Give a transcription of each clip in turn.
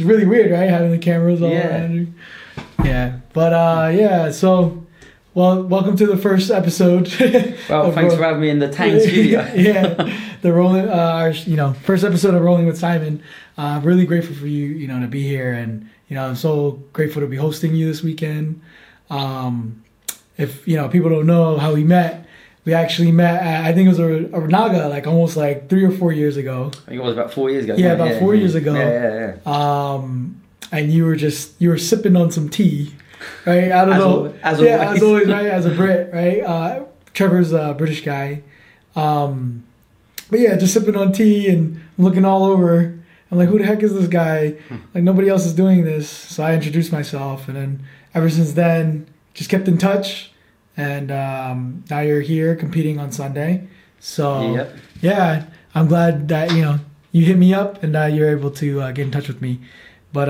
It's really weird, right? Having the cameras all around you. Yeah. But yeah, so well, welcome to the first episode. Well, thanks for having me in the Tang studio. Yeah, the rolling, you know, first episode of Rolling with Simon. Really grateful for you, you know, to be here, and you know, I'm so grateful to be hosting you this weekend. If you know, people don't know how we met. We actually met at, I think it was a Naga, like almost like 3 or 4 years ago. I think it was about 4 years ago. Yeah, about 4 years ago. Yeah. And you were you were sipping on some tea, right? I don't know. As always, right? As a Brit, right? Trevor's a British guy. But yeah, just sipping on tea and looking all over. I'm like, who the heck is this guy? Like, nobody else is doing this. So I introduced myself, and then ever since then, just kept in touch. And now you're here competing on Sunday, so yeah, I'm glad that you know you hit me up and that you're able to get in touch with me. But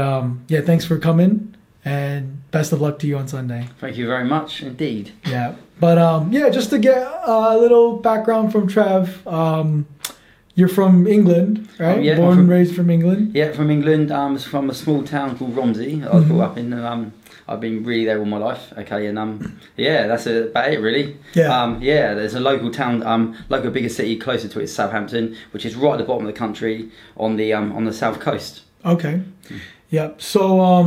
yeah, thanks for coming, and best of luck to you on Sunday. Thank you very much indeed. Yeah, but yeah, just to get a little background from Trev, you're from England, right? Yeah, born and raised from England. Yeah, from England. I'm from a small town called Romsey. I was brought up in. I've been really there all my life, okay, and yeah, that's about it really. Yeah. Yeah, there's a local town, local bigger city closer to it is Southampton, which is right at the bottom of the country on the south coast. Okay, yeah. So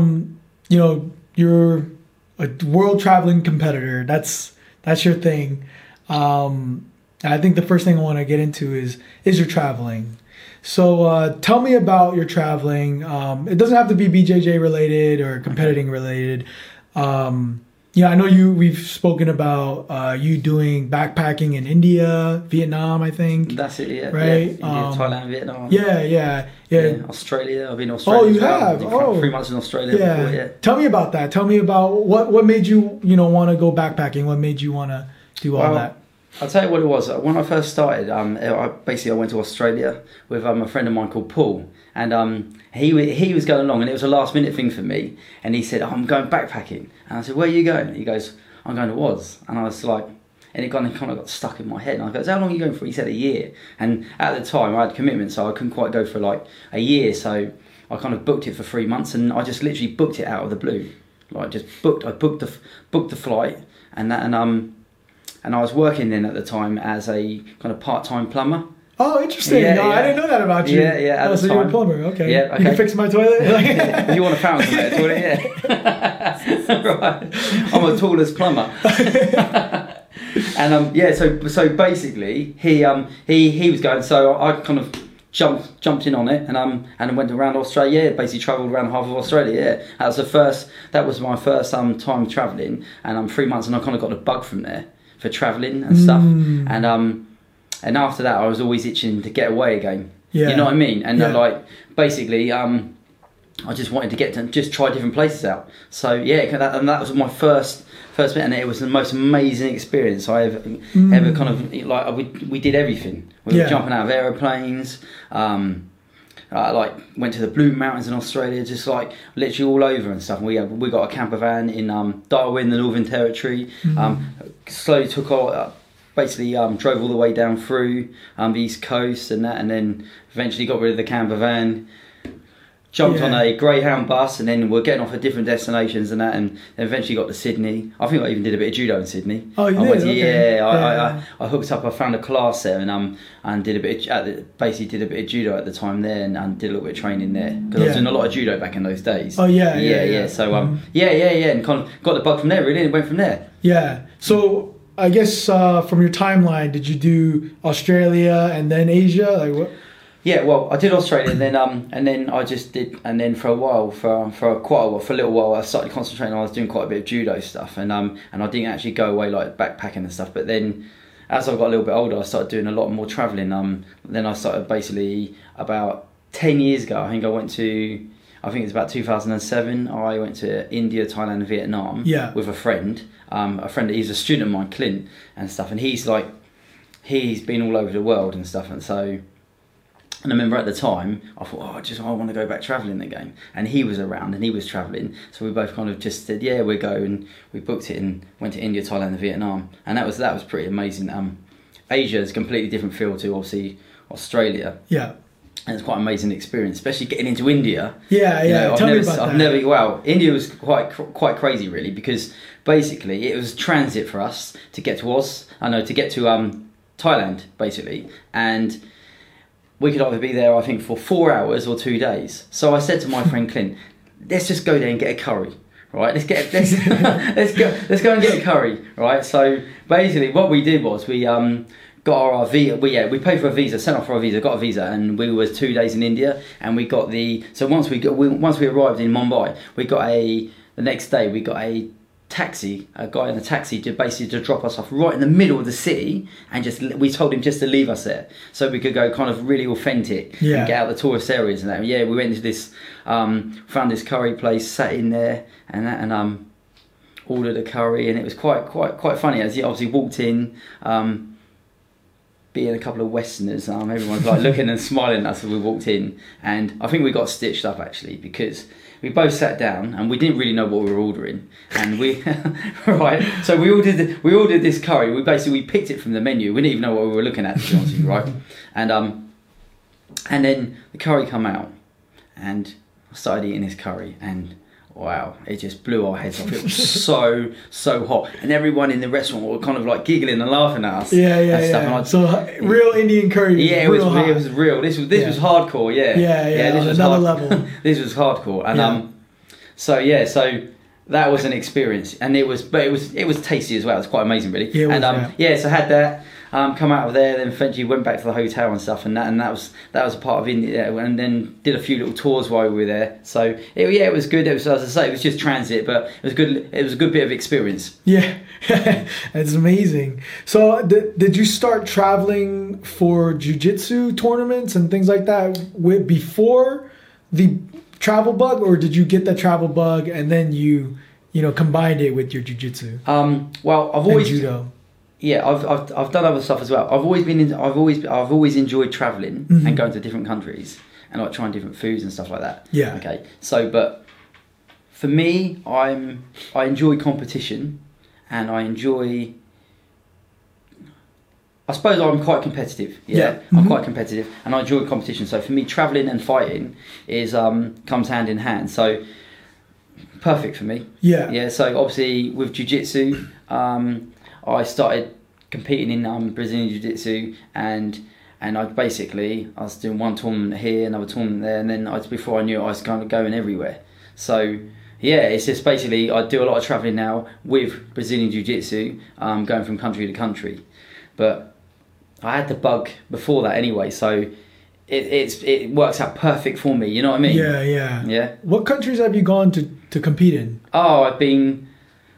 you know, you're a world traveling competitor. That's your thing. I think the first thing I want to get into is your traveling. So tell me about your traveling. It doesn't have to be BJJ related or competing related. Yeah, I know we've spoken about you doing backpacking in India, Vietnam, I think. That's it, yeah. Right? Yeah. India, Thailand, Vietnam. Yeah. Australia. I've been in Australia. Oh, you have? Oh. 3 months in Australia before, yeah. Tell me about that. Tell me about what made you, you know, want to go backpacking? What made you want to do all that? I'll tell you what it was. When I first started, I went to Australia with a friend of mine called Paul, and he was going along, and it was a last minute thing for me. And he said, oh, "I'm going backpacking," and I said, "Where are you going?" And he goes, "I'm going to Oz," and I was like, and it kind of got stuck in my head. And I goes, "How long are you going for?" He said, "A year." And at the time, I had commitments, so I couldn't quite go for like a year. So I kind of booked it for 3 months, and I just literally booked it out of the blue, like just booked. I booked the flight, And I was working then at the time as a kind of part-time plumber. Oh, interesting. Yeah, no, yeah. I didn't know that about you. Yeah. Oh, so you're a plumber. Okay. Yeah, okay. You can fix my toilet? If you want a fountain for that toilet, yeah. Right. I'm a tallest plumber. And yeah, so basically he was going, so I kind of jumped in on it and went around Australia, basically travelled around half of Australia. Yeah. That was my first time travelling, and 3 months, and I kind of got the bug from there for travelling and stuff, and after that I was always itching to get away again. Yeah. You know what I mean? And like basically, I just wanted to get to just try different places out. So yeah, that was my first bit, and it was the most amazing experience I ever kind of like we did everything. We were jumping out of aeroplanes. Like went to the Blue Mountains in Australia, just like literally all over and stuff. And we got a camper van in Darwin, the Northern Territory. Slowly took all, basically drove all the way down through the East Coast and that, and then eventually got rid of the camper van, jumped on a Greyhound bus, and then we're getting off at different destinations and that, and eventually got to Sydney. I think I even did a bit of judo in Sydney. Oh, you did? Okay. I hooked up. I found a class there, and basically did a bit of judo at the time there, and did a little bit of training there because I was doing a lot of judo back in those days. Oh yeah. So and kind of got the bug from there really, and went from there. Yeah. So I guess from your timeline, did you do Australia and then Asia? Like what? Yeah, well, I did Australia, and then for a while, for a little while, I started concentrating. I was doing quite a bit of judo stuff, and I didn't actually go away like backpacking and stuff. But then, as I got a little bit older, I started doing a lot more traveling. Then I started basically about 10 years ago. I think it's about 2007. I went to India, Thailand, and Vietnam with a friend. He's a student of mine, Clint, and stuff, and he's been all over the world and stuff, and so. And I remember at the time, I thought, I want to go back travelling again. And he was around, and he was travelling. So we both kind of just said, yeah, we'll go. And we booked it and went to India, Thailand and Vietnam. And that was pretty amazing. Asia is a completely different feel to, obviously, Australia. Yeah. And it's quite an amazing experience, especially getting into India. Yeah, yeah. You know, Tell me about that. Well, India was quite crazy, really, because basically it was transit for us to get to Thailand, basically, and we could either be there, I think, for 4 hours or 2 days. So I said to my friend Clint, "Let's just go there and get a curry, right? Let's go and get a curry, right?" So basically, what we did was we got our visa. We paid for a visa, sent off for a visa, got a visa, and we were 2 days in India. And we got the once we arrived in Mumbai, we got the next day we got a taxi, a guy in a taxi to drop us off right in the middle of the city, and we told him just to leave us there so we could go kind of really authentic and get out the tourist areas and that. Yeah, we went to this, found this curry place, sat in there and ordered a curry, and it was quite funny as he obviously walked in. Being a couple of Westerners, everyone's like looking and smiling at us as we walked in, and I think we got stitched up actually because we both sat down and we didn't really know what we were ordering, and we right. So we ordered this curry. We picked it from the menu. We didn't even know what we were looking at, to be honest with you, right? And then the curry come out, and I started eating this curry, and wow, it just blew our heads off. It was so hot, and everyone in the restaurant were kind of like giggling and laughing at us. So real Indian curry. It was real. This was hardcore. This was another level. This was hardcore, and so that was an experience, and it was tasty as well. It's quite amazing, really. So I had that. Come out of there, then eventually went back to the hotel and stuff, and that was a part of India, and then did a few little tours while we were there. So it was good. It was, as I say, it was just transit, but it was good. It was a good bit of experience. Yeah, that's amazing. So did you start traveling for jiu-jitsu tournaments and things like that before the travel bug, or did you get that travel bug and then you combined it with your jiu-jitsu? Well, I've always judo. Yeah, I've done other stuff as well. I've always enjoyed traveling and going to different countries and like trying different foods and stuff like that. Yeah. Okay. So, but for me, I enjoy competition, and I suppose I'm quite competitive. I'm quite competitive, and I enjoy competition. So for me, traveling and fighting is comes hand in hand. So perfect for me. Yeah. Yeah. So obviously with jiu-jitsu, I started competing in Brazilian Jiu-Jitsu, and I was doing one tournament here, another tournament there, and then before I knew it, I was kind of going everywhere. So yeah, it's just basically I do a lot of travelling now with Brazilian Jiu-Jitsu, going from country to country. But I had the bug before that anyway, so it works out perfect for me. You know what I mean? Yeah. What countries have you gone to compete in? I've been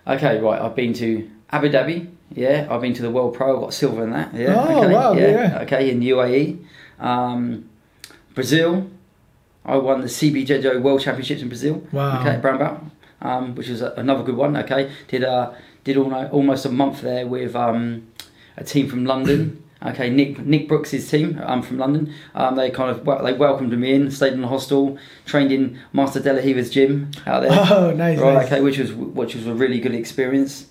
to Abu Dhabi, I've been to the World Pro, I got silver in that, in UAE, Brazil, I won the CBJJ World Championships in Brazil, brown belt, which was another good one, did almost a month there with a team from London, Nick Brooks' team from London, they welcomed me in, stayed in the hostel, trained in Master Delahiva's gym out there, which was a really good experience.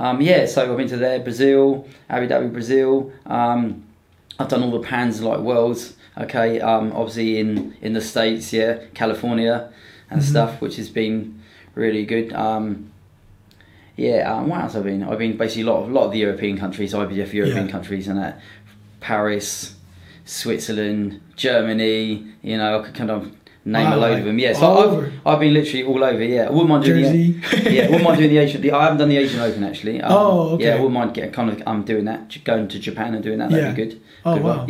So I've been to there, Brazil, Abu Dhabi, Brazil. I've done all the pans like worlds. Obviously in the States, California and stuff, which has been really good. What else have I been? I've been basically a lot of the European countries, IBF European countries, and that Paris, Switzerland, Germany. I could kind of name a load of them. I've been literally all over. I wouldn't mind doing the Asian. I haven't done the Asian Open actually. I wouldn't mind doing that. Going to Japan and doing that. That'd be good. But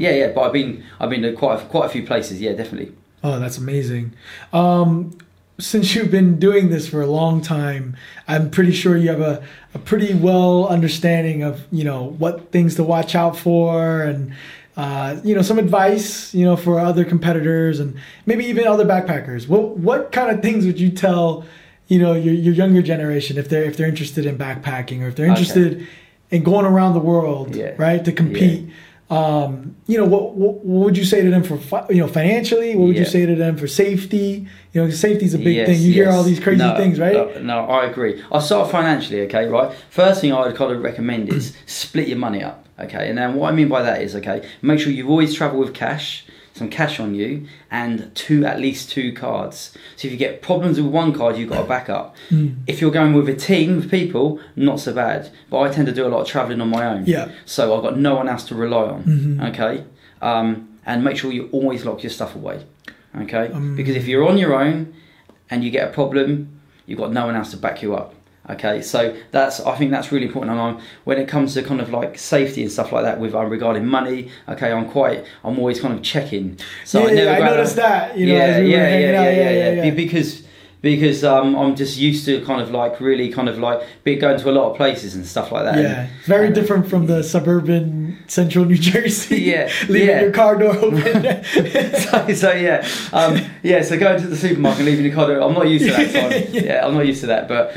I've been to quite a few places. Yeah, definitely. Oh, that's amazing. Since you've been doing this for a long time, I'm pretty sure you have a pretty well understanding of what things to watch out for and. Some advice, for other competitors and maybe even other backpackers. What kind of things would you tell, your younger generation if they're interested in backpacking or if they're interested in going around the world, right, to compete? Yeah. What would you say to them for financially? What would you say to them for safety? Safety's a big thing. You hear all these crazy things, right? No, I agree. I'll start financially, right? First thing I would kind of recommend is split your money up. And then what I mean by that is, make sure you always travel with cash. some cash on you and at least two cards. So if you get problems with one card, you've got a backup. Mm. If you're going with a team of people, not so bad. But I tend to do a lot of travelling on my own. Yeah. So I've got no one else to rely on. Mm-hmm. Okay. And make sure you always lock your stuff away. Okay. Because if you're on your own and you get a problem, you've got no one else to back you up. Okay, so that's, I think that's really important. And I'm, when it comes to kind of like safety and stuff like that, with regarding money, okay, I'm always kind of checking. So yeah, I noticed that. You know, yeah. Because I'm just used to kind of like really kind of like going to a lot of places and stuff like that. Yeah, it's very different from the suburban central New Jersey. Yeah, leaving your car door open. So going to the supermarket and leaving your car door. I'm not used to that. I'm not used to that. But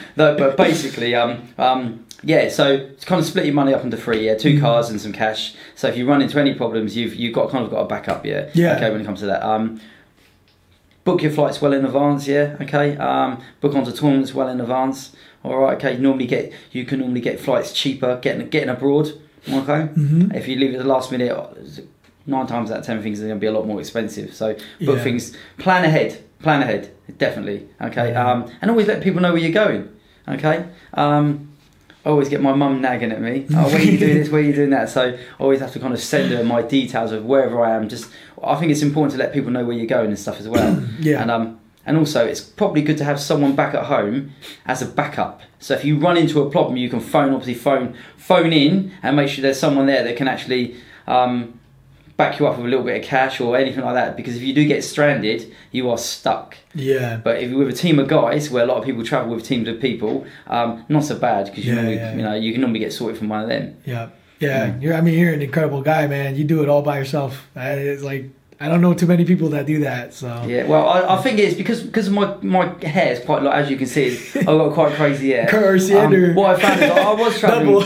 basically, yeah, so it's kind of split your money up into three, two cars and some cash. So if you run into any problems, you've got a backup, Okay, when it comes to that. Book your flights well in advance, okay. Book onto tournaments well in advance, all right, okay. You can normally get flights cheaper getting abroad, okay. Mm-hmm. If you leave it at the last minute, 9 times out of 10 things are going to be a lot more expensive. So book things, plan ahead, definitely, okay. And always let people know where you're going, okay. I always get my mum nagging at me. Oh, where are you doing this? Where are you doing that? So I always have to kind of send her my details of wherever I am. I think it's important to let people know where you're going and stuff as well. Yeah. And also, it's probably good to have someone back at home as a backup. So if you run into a problem, you can phone in and make sure there's someone there that can actually back you up with a little bit of cash or anything like that. Because if you do get stranded, you are stuck. Yeah. But if you're with a team of guys, where a lot of people travel with teams of people, not so bad, because you can normally get sorted from one of them. Yeah. Yeah, you're an incredible guy, man. You do it all by yourself. It's like, I don't know too many people that do that. So yeah, well, I think it's because my hair is quite long, as you can see. I've got quite crazy hair. Kurt Osiander. What I found is I was traveling.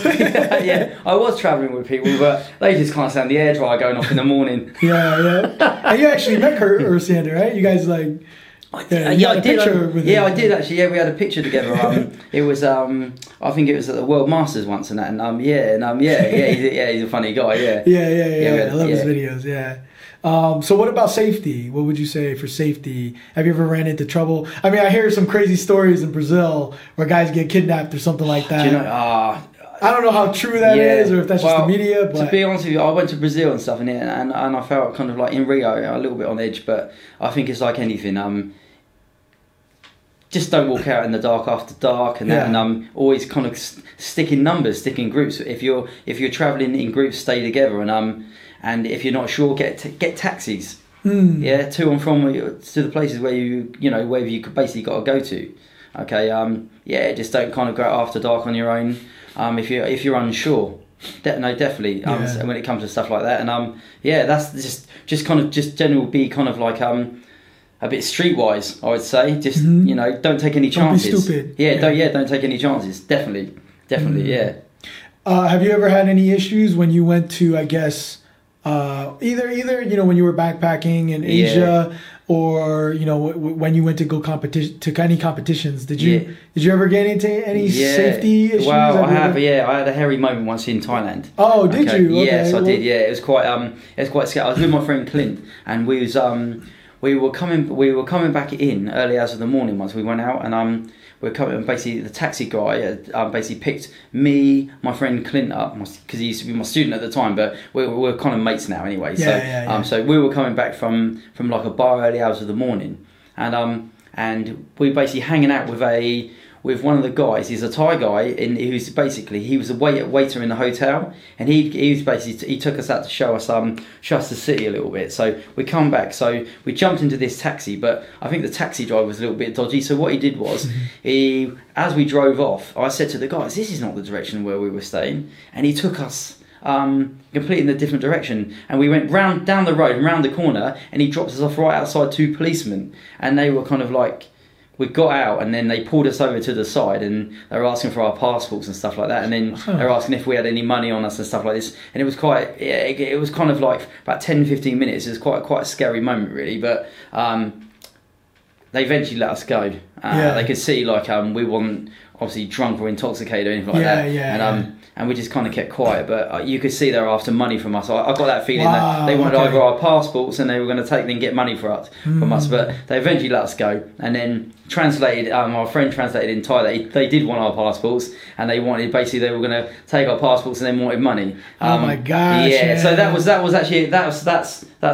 I was traveling with people, but they just can't stand the air dryer going off in the morning. And you actually met Kurt Osiander, right? You guys like. I did actually. Yeah, we had a picture together. It was, I think it was at the World Masters once, and that, he's a funny guy. I love his videos. Yeah. So what about safety? What would you say for safety? Have you ever ran into trouble? I mean, I hear some crazy stories in Brazil where guys get kidnapped or something like that. I don't know how true that is, or if that's just the media. But to be honest with you, I went to Brazil and stuff, and I felt kind of like in Rio a little bit on edge. But I think it's like anything. Just don't walk out in the dark after dark and that, and always kind of stick in numbers, stick in groups. If you're traveling in groups, stay together, and if you're not sure, get taxis. Mm. Yeah, to and from to the places where wherever you basically got to go to. Okay, just don't kind of go out after dark on your own. If you're unsure, definitely. So when it comes to stuff like that, and that's just kind of just general be kind of like a bit streetwise, I would say. Just don't take any chances. Don't be stupid. Don't take any chances. Definitely. Mm-hmm. Have you ever had any issues when you went to, I guess, either when you were backpacking in Asia? Yeah. Or when you went to any competitions, did you ever get into any safety issues? Well, I had a hairy moment once in Thailand. Oh, did you? Okay. Yes, I did. Yeah, it was quite scary. I was with my friend Clint, and we was we were coming back in early hours of the morning once we went out, and we're coming, and basically the taxi guy basically picked me, my friend Clint up, because he used to be my student at the time, but we're kind of mates now anyway. So we were coming back from like a bar early hours of the morning, and we were basically hanging out with one of the guys. He's a Thai guy, and he was a waiter in the hotel, and he took us out to show us the city a little bit. So we come back, so we jumped into this taxi, but I think the taxi driver was a little bit dodgy. So what he did was, as we drove off, I said to the guys, "This is not the direction where we were staying," and he took us completely in a different direction, and we went down the road and round the corner, and he dropped us off right outside 2 policemen, and they were kind of like. We got out, and then they pulled us over to the side, and they were asking for our passports and stuff like that, and then they were asking if we had any money on us and stuff like this. And it was it was kind of like about 10-15 minutes. It was quite a scary moment, really. But they eventually let us go. They could see like we weren't obviously drunk or intoxicated or anything like that. And we just kind of kept quiet, but you could see they were after money from us. I got that feeling that they wanted either our passports and they were going to take them and get money for us, from us. But they eventually let us go, and then translated. Our friend translated in Thai that they did want our passports, and they wanted they were going to take our passports and then wanted money. Oh my gosh! Yeah. So that was actually that's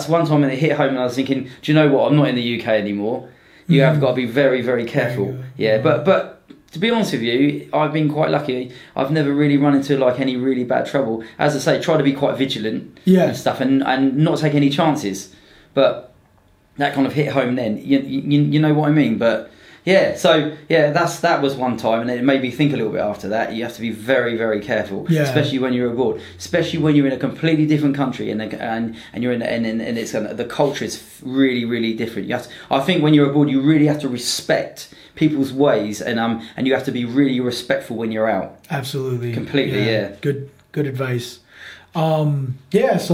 one time when it hit home, and I was thinking, do you know what? I'm not in the UK anymore. You have got to be very, very careful. Yeah, but. To be honest with you, I've been quite lucky. I've never really run into any really bad trouble. As I say, try to be quite vigilant and stuff, and not take any chances. But that kind of hit home then. You know what I mean. But yeah, so yeah, that was one time, and it made me think a little bit after that. You have to be very, very careful, especially when you're abroad, especially when you're in a completely different country, and you're in and it's the culture is really, really different. I think when you're abroad, you really have to respect people's ways, and you have to be really respectful when you're out. Absolutely, completely. Good advice. So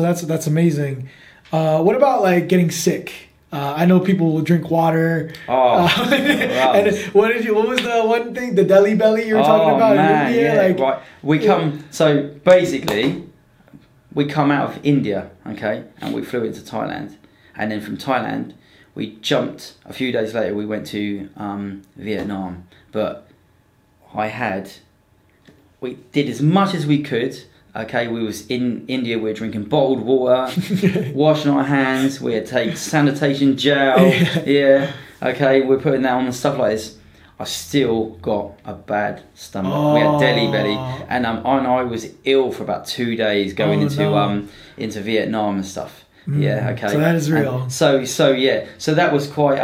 that's amazing. What about getting sick? I know people will drink water. And what was the one thing, the Delhi Belly you were talking about? Man, in India? So basically we come out of India, and we flew into Thailand, and then from Thailand we jumped, a few days later, we went to Vietnam. But we did as much as we could. We was in India, we were drinking bottled water, washing our hands, we had taken sanitation gel, we were putting that on and stuff like this. I still got a bad stomach. We had Delhi Belly, and I was ill for about 2 days going into Vietnam and stuff. So that is real. And so that was quite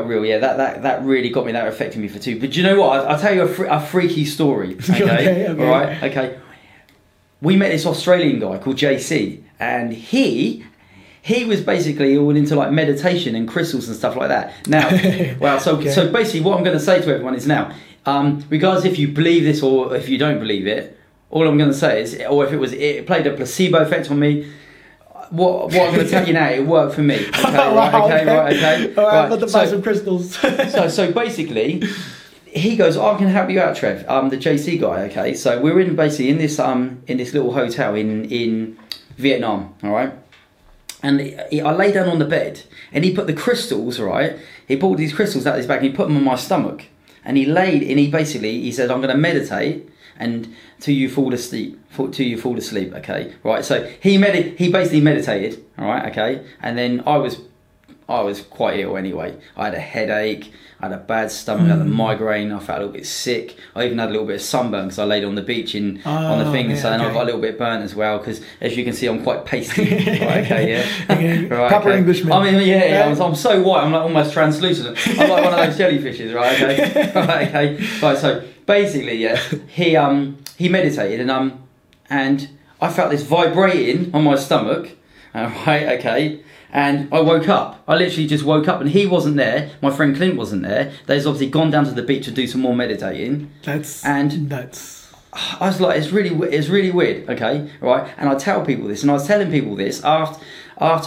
real. Yeah, that really got me. That affected me for two. But do you know what? I'll tell you a freaky story. All right. Okay. We met this Australian guy called JC, and he was basically all into meditation and crystals and stuff like that. Now, so basically, what I'm going to say to everyone is now, regardless if you believe this or if you don't believe it, all I'm going to say is, or if it played a placebo effect on me. What I'm going to tell you now, it worked for me. Let them buy some crystals. so basically, he goes, I can help you out, Trev. The JC guy. So we're in this little hotel in Vietnam. All right, and I lay down on the bed, and he put the crystals. Right, he pulled these crystals out of his bag, and he put them on my stomach, and he said, I'm going to meditate. And till you fall asleep, right? So he basically meditated, all right, and then I was quite ill anyway. I had a headache, I had a bad stomach, I had a migraine, I felt a little bit sick. I even had a little bit of sunburn because I laid on the beach on the thing, and I got a little bit burnt as well because, as you can see, I'm quite pasty. Proper Englishman. I mean, I'm so white, I'm almost translucent. I'm like one of those jellyfishes, right? So basically, he meditated, and I felt this vibrating on my stomach, and I woke up. I literally just woke up, and he wasn't there. My friend Clint wasn't there. They've obviously gone down to the beach to do some more meditating. I was like, it's really weird, right? And I tell people this, and I was telling people this after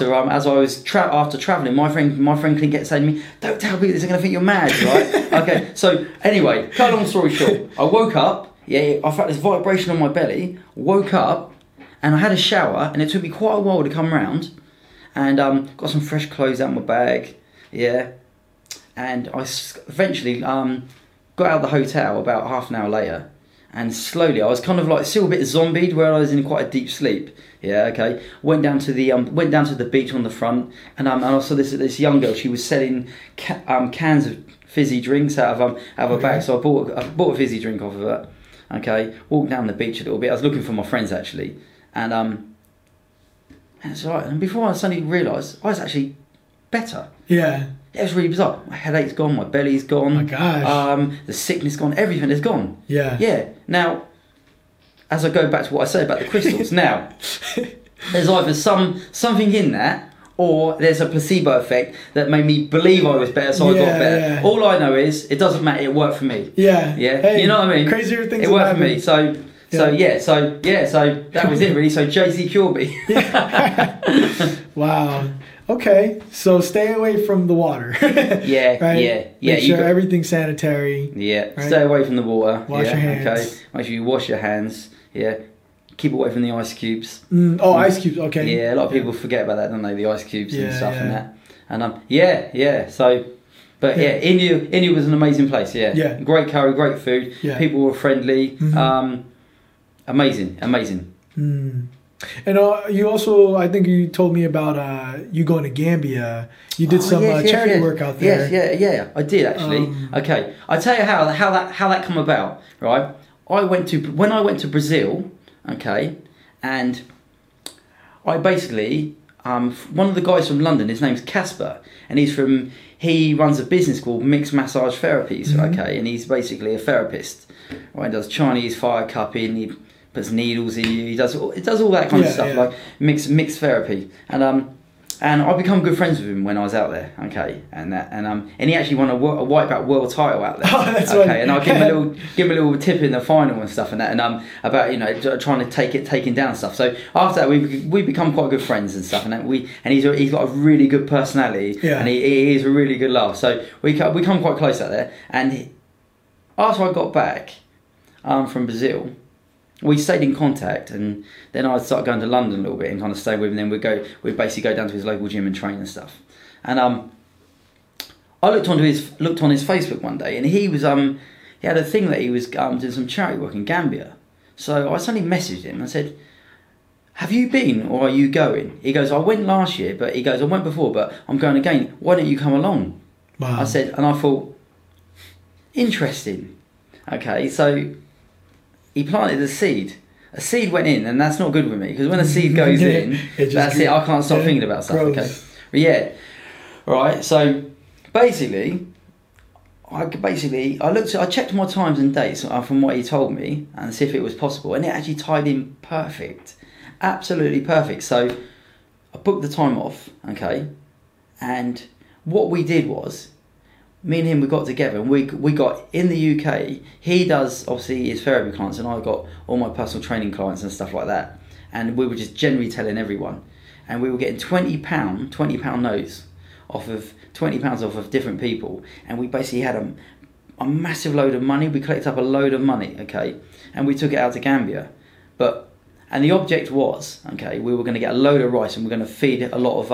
traveling. My friend Clint kept saying to me, "Don't tell people this. They're gonna think you're mad, right?" So anyway, cut a long story short, I woke up. I felt this vibration on my belly. Woke up, and I had a shower, and it took me quite a while to come round. And got some fresh clothes out of my bag, and I eventually got out of the hotel about half an hour later, and slowly I was kind of still a bit zombied, where I was in quite a deep sleep. Went down to the beach on the front, and I saw this young girl. She was selling cans of fizzy drinks out of her bag, so I bought a fizzy drink off of her. Walked down the beach a little bit. I was looking for my friends actually, and it's alright. And before I suddenly realised, I was actually better. Yeah. It was really bizarre. My headache's gone. My belly's gone. Oh my gosh. The sickness gone. Everything is gone. Yeah. Yeah. Now, as I go back to what I said about the crystals, there's either something in that, or there's a placebo effect that made me believe I was better, so I got better. Yeah. All I know is, it doesn't matter. It worked for me. Yeah. Yeah. Hey, you know what I mean? Crazier things. It worked for me. So. Yeah. So that was it really. So JC cured me. Wow. okay, so stay away from the water. Yeah. Make sure everything's sanitary. Yeah, right? Stay away from the water. Wash your hands. Okay. Make sure you wash your hands. Yeah. Keep away from the ice cubes. Ice cubes, okay. Yeah, a lot of people forget about that, don't they? The ice cubes and stuff and that. And so... But India was an amazing place. Yeah. Great curry, great food. Yeah. People were friendly. Mm-hmm. Amazing. Mm. And you also, I think you told me about you going to Gambia. You did charity work out there. Yes, I did actually. Okay, I'll tell you how that come about. Right, when I went to Brazil. Okay, and I basically one of the guys from London. His name's Casper, and he runs a business called Mixed Massage Therapies, mm-hmm. okay? And he's basically a therapist. Right? He does Chinese fire cupping, he puts needles in you, he does all that kind of stuff, like mixed therapy. And I become good friends with him when I was out there, okay? And he actually won a wipeout world title out there. Oh, that's okay. Right. And I give him a little tip in the final and stuff and that, and about trying to taking down stuff. So after that we become quite good friends and stuff, and that he's got a really good personality, and he is a really good laugh. So we come quite close out there. And after I got back from Brazil, we stayed in contact, and then I'd start going to London a little bit and kind of stay with him. Then we'd basically go down to his local gym and train and stuff. And I looked on his Facebook one day, and he had a thing that he was doing some charity work in Gambia. So I suddenly messaged him and I said, "Have you been, or are you going?" He goes, "I went last year," but he goes, "I went before, but I'm going again. Why don't you come along?" Wow. I said, and I thought, interesting. Okay, so. He planted a seed. A seed went in, and that's not good with me, because when a seed goes in, that's it. I can't stop thinking about stuff. Gross. Okay, but right. So I checked my times and dates from what he told me, and see if it was possible, and it actually tied in perfect, absolutely perfect. So I booked the time off. Okay, and what we did was, me and him, we got together, and we got in the UK. He does obviously his therapy clients, and I got all my personal training clients and stuff like that. And we were just generally telling everyone, and we were getting £20 notes off of £20 off of different people, and we basically had a massive load of money. We collected up a load of money, okay, and we took it out to Gambia, and the object was, okay, we were going to get a load of rice, and we're going to feed a lot of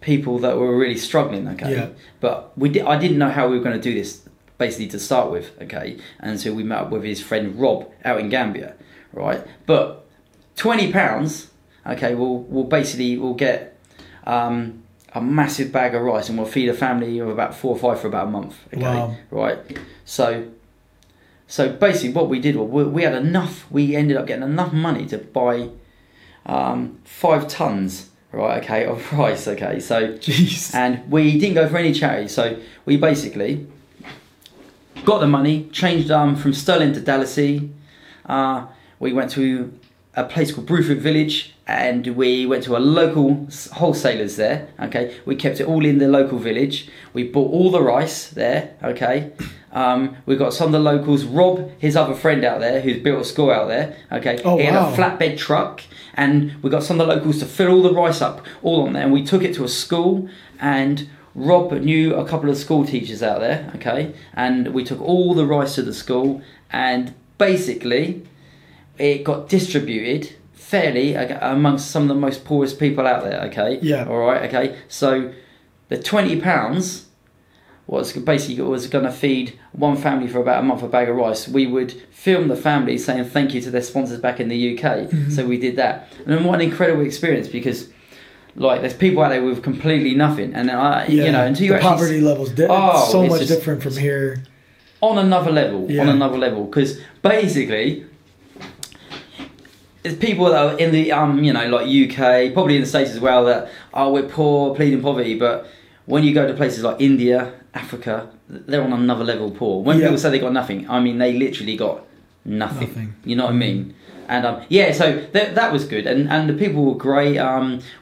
people that were really struggling, okay, but I didn't know how we were going to do this basically to start with, okay, and so we met up with his friend Rob out in Gambia, right, but £20, okay, we'll get a massive bag of rice, and we'll feed a family of about 4 or 5 for about a month, okay, wow. Right, so basically what we did was we ended up getting enough money to buy 5 tons right, okay, of rice, okay, so, jeez. And we didn't go for any charity, so we basically got the money, changed from Sterling to Dalasi, we went to a place called Bruford Village, and we went to a local wholesalers there, okay, we kept it all in the local village, we bought all the rice there, okay, we got some of the locals, Rob, his other friend out there, who's built a school out there, okay, had a flatbed truck, and we got some of the locals to fill all the rice up, all on there, and we took it to a school, and Rob knew a couple of school teachers out there, okay, and we took all the rice to the school, and basically, it got distributed fairly amongst some of the most poorest people out there, okay? Yeah. All right, okay, so the £20 was going to feed one family for about a month a bag of rice. We would film the family saying thank you to their sponsors back in the UK. Mm-hmm. So we did that. And what an incredible experience, because there's people out there with completely nothing. And until you actually... The poverty level's different from here. On another level. Because basically... There's people that are in the, UK, probably in the States as well, that, we're poor, pleading poverty, but when you go to places like India, Africa, they're on another level poor. When people say they got nothing, I mean, they literally got nothing. You know what I mean? And yeah, so that was good, and the people were great.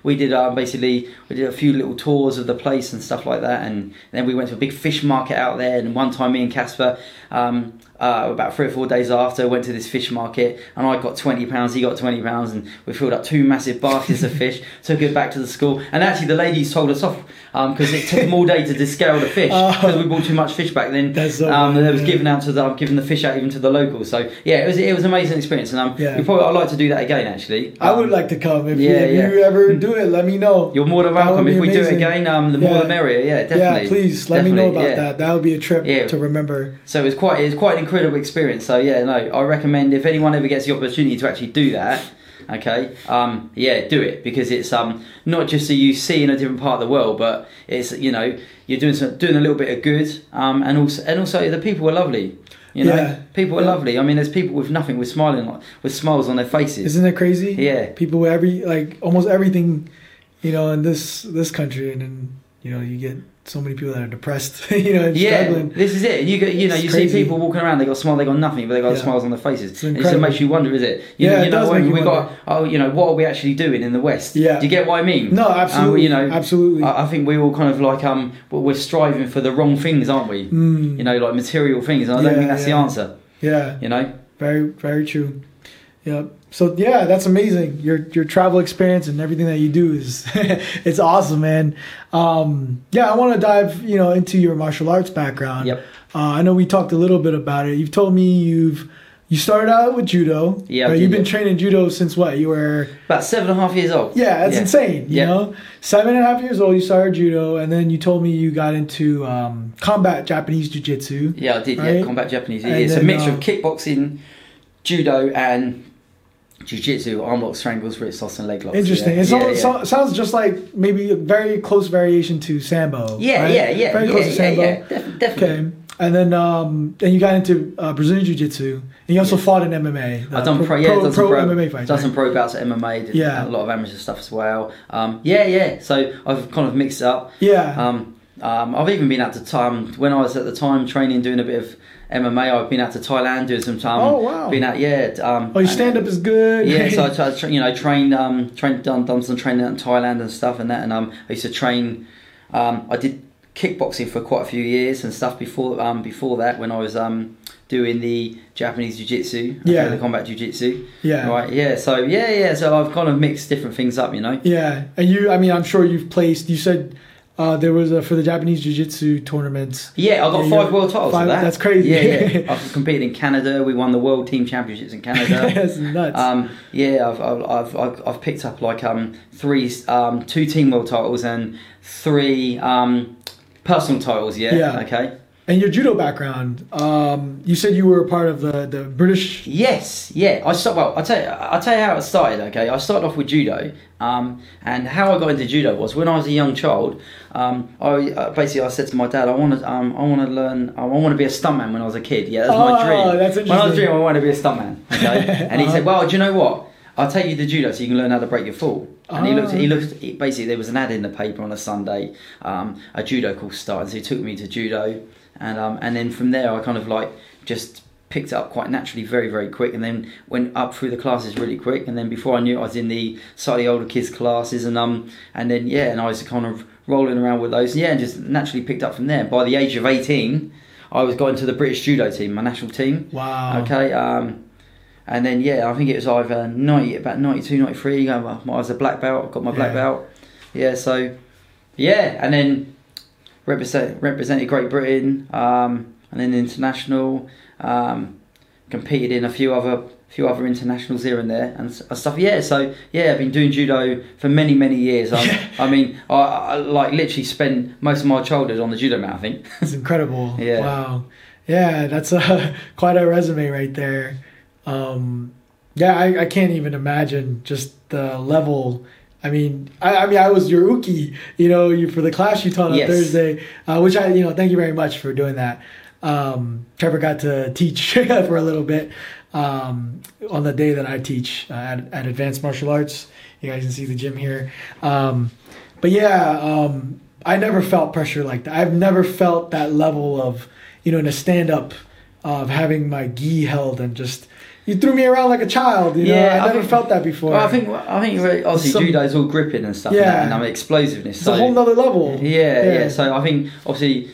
We did a few little tours of the place and stuff like that, and then we went to a big fish market out there. And one time, me and Casper, about 3 or 4 days after, went to this fish market, and I got £20, he got £20, and we filled up 2 massive baskets of fish, took it back to the school, and actually the ladies told us off because it took them all day to descale the fish because we bought too much fish back then. And it was giving the fish out even to the locals. So yeah, it was an amazing experience, and I'd like to do that again, actually. I would like to come. If you ever do it, let me know. You're more than welcome. If we do it again, more the merrier. Yeah, definitely. Yeah, please let me know about that. That would be a trip to remember. So it's quite an incredible experience. So yeah, no, I recommend if anyone ever gets the opportunity to actually do that. Okay, do it, because it's not just that you see in a different part of the world, but it's, you know, you're doing a little bit of good, and also the people are lovely. You know, people are lovely. I mean, there's people with nothing, with smiles on their faces. Isn't that crazy? Yeah, people with almost everything, you know, in this country, and then, you know, you get so many people that are depressed, you know, and struggling. This is it. You see people walking around, they got a smile, they got nothing, but they got smiles on their faces. It's incredible. And it makes you wonder, is it? What are we actually doing in the West? Yeah. Do you get what I mean? No, absolutely. Absolutely. I think we all kind of we're striving for the wrong things, aren't we? Mm. You know, like material things. And I don't think that's the answer. Yeah. You know, very, very true. Yeah. So yeah, that's amazing. Your travel experience and everything that you do is it's awesome, man. I want to dive, into your martial arts background. Yep. I know we talked a little bit about it. You've told me you started out with judo. Yeah. Right? You've been training judo since what? You were about 7.5 years old. Yeah, that's insane. You know, 7.5 years old, you started judo, and then you told me you got into combat Japanese jiu-jitsu. Yeah, I did. Right? Yeah, combat Japanese. It's a mixture of kickboxing, judo, and jiu-jitsu, arm locks, strangles, wrist locks, and leg locks. Interesting. Yeah. It sounds just like maybe a very close variation to sambo. Yeah, right? Very close to sambo. Yeah, definitely. Okay. And then you got into Brazilian jiu-jitsu, and you also fought in MMA. I've done pro MMA fights. Done some pro bouts at MMA. Did a lot of amateur stuff as well. So I've kind of mixed it up. Yeah. I've even been out to Thailand when I was at the time training, doing a bit of MMA. I've been out to Thailand doing some time. Oh wow! Been out, yeah. Your stand up is good. Yeah, so I trained, done some training out in Thailand and stuff and that. And I used to train. I did kickboxing for quite a few years and stuff before that, when I was doing the Japanese jiu-jitsu, the combat jiu-jitsu. Yeah. Right. Yeah. So I've kind of mixed different things up, you know. Yeah, and I'm sure you've placed. You said. There was for the Japanese Jiu-Jitsu tournaments. Yeah, I got 5 world titles for that. That's crazy. Yeah. I've competed in Canada. We won the World Team Championships in Canada. That's nuts. I've picked up 2 team world titles and 3 personal titles. Yeah. Yeah. Okay. And your judo background, you said you were a part of the British. Yes, yeah. I'll tell you how it started. Okay, I started off with judo, and how I got into judo was when I was a young child. I said to my dad, I want to be a stuntman when I was a kid. Yeah, that's my dream. Oh, that's interesting. When I was a dream, I wanted to be a stuntman. Okay, and he said, well, do you know what? I'll take you to judo so you can learn how to break your fall. And he looked, basically there was an ad in the paper on a Sunday, a judo course started, so he took me to judo. And then from there, I kind of just picked it up quite naturally, very, very quick, and then went up through the classes really quick. And then before I knew it, I was in the slightly older kids classes, and then I was kind of rolling around with those, and just naturally picked up from there. By the age of 18, I was got into the British judo team, my national team. Wow. Okay. And then I think it was either about 92, 93. I was a black belt. Got my black belt. Yeah. So, and then. Represented Great Britain, and then international, competed in a few other internationals here and there and stuff. I've been doing judo for many, many years. I literally spent most of my childhood on the judo mat, I think. It's incredible. Yeah. Wow. Yeah, that's quite a resume right there. I can't even imagine just the level. I was your uki, for the class you taught on Thursday, which thank you very much for doing that. Trevor got to teach for a little bit on the day that I teach at Advanced Martial Arts. You guys can see the gym here. I never felt pressure like that. I've never felt that level of, in a stand-up of having my gi held and just, you threw me around like a child, you know. Yeah, I never felt that before. Well, I think obviously judo is all gripping and stuff, yeah, and explosiveness. It's a whole nother level. Yeah. So I think obviously,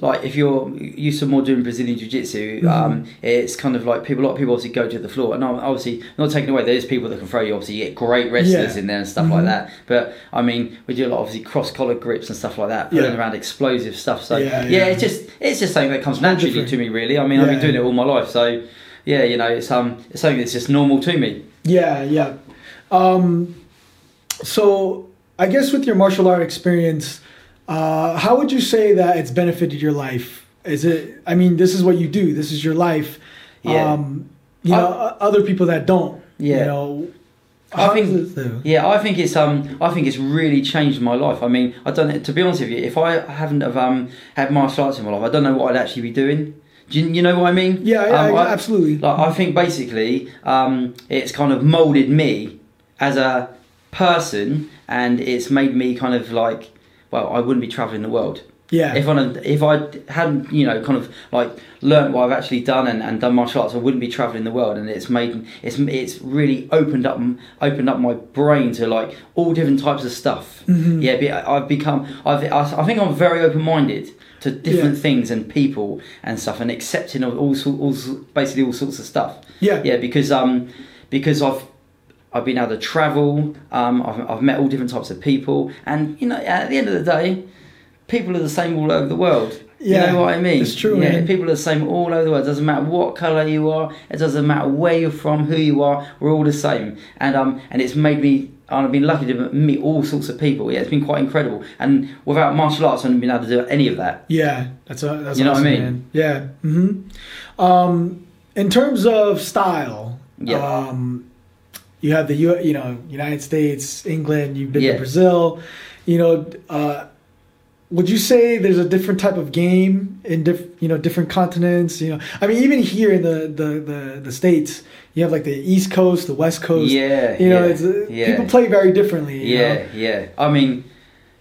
like if you're used to more doing Brazilian jiu-jitsu, mm-hmm, it's kind of like people. A lot of people obviously go to the floor, and obviously not taking away, there's people that can throw you. Obviously, you get great wrestlers in there and stuff like that. But I mean, we do a lot of obviously cross collar grips and stuff like that, pulling around explosive stuff. So it's just something that comes naturally to me, really. I mean, I've been doing it all my life, so yeah, you know, it's something that's just normal to me. Yeah. So I guess with your martial art experience, how would you say that it's benefited your life? Is it, I mean, this is what you do, this is your life. Yeah. Other people that don't, you know, I think it's really changed my life. I mean, I don't, to be honest with you, if I hadn't have had martial arts in my life, I don't know what I'd actually be doing. Do you know what I mean? Yeah, absolutely. I think basically, it's kind of molded me as a person, and it's made me kind of like, well, I wouldn't be traveling the world. Yeah. If I hadn't, you know, kind of like learned what I've actually done and done martial arts, I wouldn't be traveling the world. And it's really opened up my brain to like all different types of stuff. Mm-hmm. Yeah. But I think I'm very open-minded to different things and people and stuff, and accepting of all sorts of stuff. Yeah. Yeah. Because I've been able to travel. I've met all different types of people, and you know, at the end of the day, people are the same all over the world. Yeah, you know what I mean? It's true. Yeah, man. People are the same all over the world. It doesn't matter what colour you are. It doesn't matter where you're from, who you are. We're all the same. And it's made me. I've been lucky to meet all sorts of people. Yeah, it's been quite incredible. And without martial arts, I wouldn't have been able to do any of that. Yeah, that's you know awesome, what I mean? Man. Yeah. Mm-hmm. In terms of style, you have the United States, England. You've been to Brazil. You know, would you say there's a different type of game in different continents? You know, I mean, even here in the States, you have like the East Coast, the West Coast. Yeah, you know, people play very differently. You know? I mean,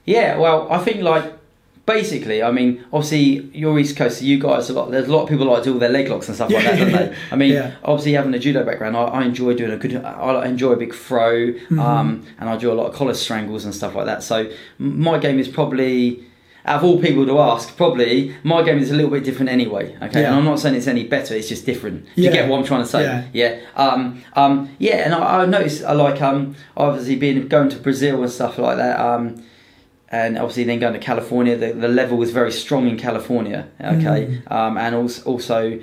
yeah. Well, I think like. Basically, I mean, obviously, your East Coast, so you guys, there's a lot of people like to do all their leg locks and stuff like that, don't they? I mean, obviously, having a judo background, I enjoy a big throw, and I do a lot of collar strangles and stuff like that. So my game is probably, out of all people to ask, probably, my game is a little bit different anyway, okay? Yeah. And I'm not saying it's any better, it's just different. Do you get what I'm trying to say? Yeah. And I noticed, like, obviously, going to Brazil and stuff like that, and obviously then going to California, the level was very strong in California, okay? Mm. And also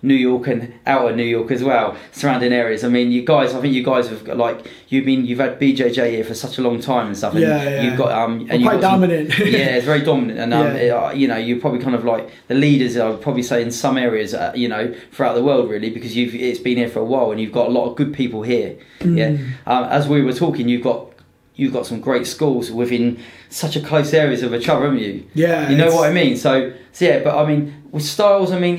New York and outer New York as well, surrounding areas. I mean, you guys have like, you've had BJJ here for such a long time and stuff. And you've got, and you're quite dominant. It's very dominant. And, you know, you're probably kind of like the leaders, I would probably say in some areas, you know, throughout the world really, because it's been here for a while and you've got a lot of good people here. Mm. Yeah. As we were talking, you've got some great schools within such a close areas of each other, haven't you? Yeah. You know what I mean? So yeah, but I mean, with styles, I mean,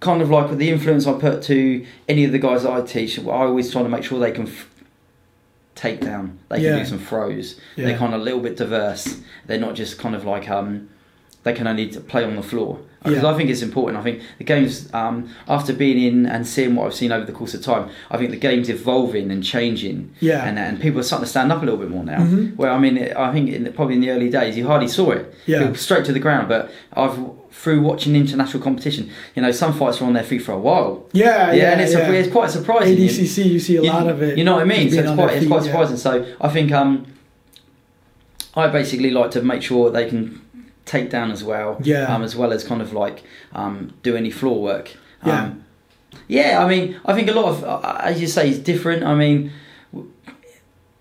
kind of like with the influence I put to any of the guys that I teach, I always try to make sure they can take down, they can do some throws. Yeah. They're kind of a little bit diverse. They're not just kind of like, they can only play on the floor. Because I think it's important. I think the game's, after being in and seeing what I've seen over the course of time, I think the game's evolving and changing. Yeah. And people are starting to stand up a little bit more now. Mm-hmm. Where, I mean, I think probably in the early days, you hardly saw it. Yeah. People straight to the ground. But through watching international competition, you know, some fights were on their feet for a while. Yeah. And it's quite surprising. ADCC, you see a lot of it. You know what I mean? So it's quite surprising. So I think I basically like to make sure they can take down as well, as well as kind of like do any floor work. I mean, I think a lot of, as you say, is different. I mean,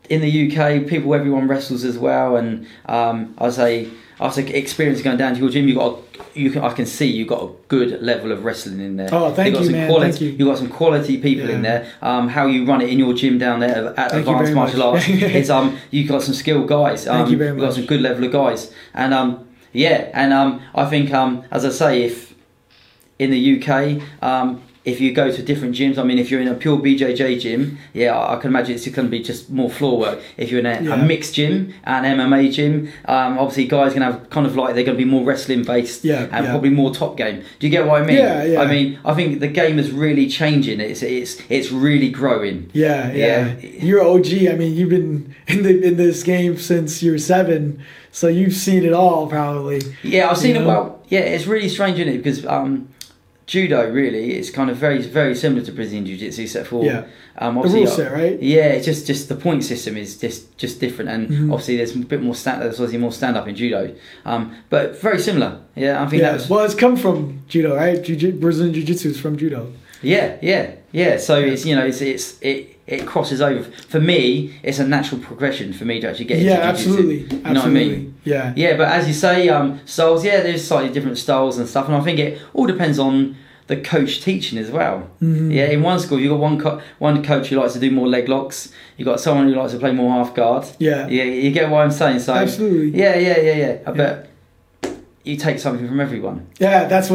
in the UK, everyone wrestles as well, and I say after experience going down to your gym, I can see you got a good level of wrestling in there. Oh, thank you, man. Quality, thank you. You got some quality people in there. How you run it in your gym down there at Advanced Martial Arts is you got some skilled guys. Thank you very much. You got some good level of guys, and I think, as I say, if in the UK, if you go to different gyms, I mean, if you're in a pure BJJ gym, yeah, I can imagine it's going to be just more floor work. If you're in a mixed gym, an MMA gym, obviously guys are going to have kind of like, they're going to be more wrestling based and probably more top game. Do you get what I mean? Yeah, yeah. I mean, I think the game is really changing. It's really growing. Yeah, yeah, yeah. You're OG. I mean, you've been in this game since you were 7, so you've seen it all probably. Yeah, I've seen it. Well, yeah, it's really strange, isn't it? Because judo really is kind of very, very similar to Brazilian jiu-jitsu, except for the rule set, right? Yeah, it's just the point system is just different, and obviously there's a bit more stand up in judo, but very similar. Yeah, I think that's well, it's come from judo, right? Brazilian jiu-jitsu is from judo. Yeah, yeah, yeah. So it's, you know, it crosses over. For me, it's a natural progression for me to actually get into jiu-jitsu. Absolutely. You know what I mean? Yeah. Yeah, but as you say, styles, there's slightly different styles and stuff, and I think it all depends on the coach teaching as well. Mm-hmm. Yeah, in one school, you've got one coach who likes to do more leg locks, you've got someone who likes to play more half guard. Yeah. Yeah, you get what I'm saying? So, absolutely. Yeah. But you take something from everyone. Yeah, that's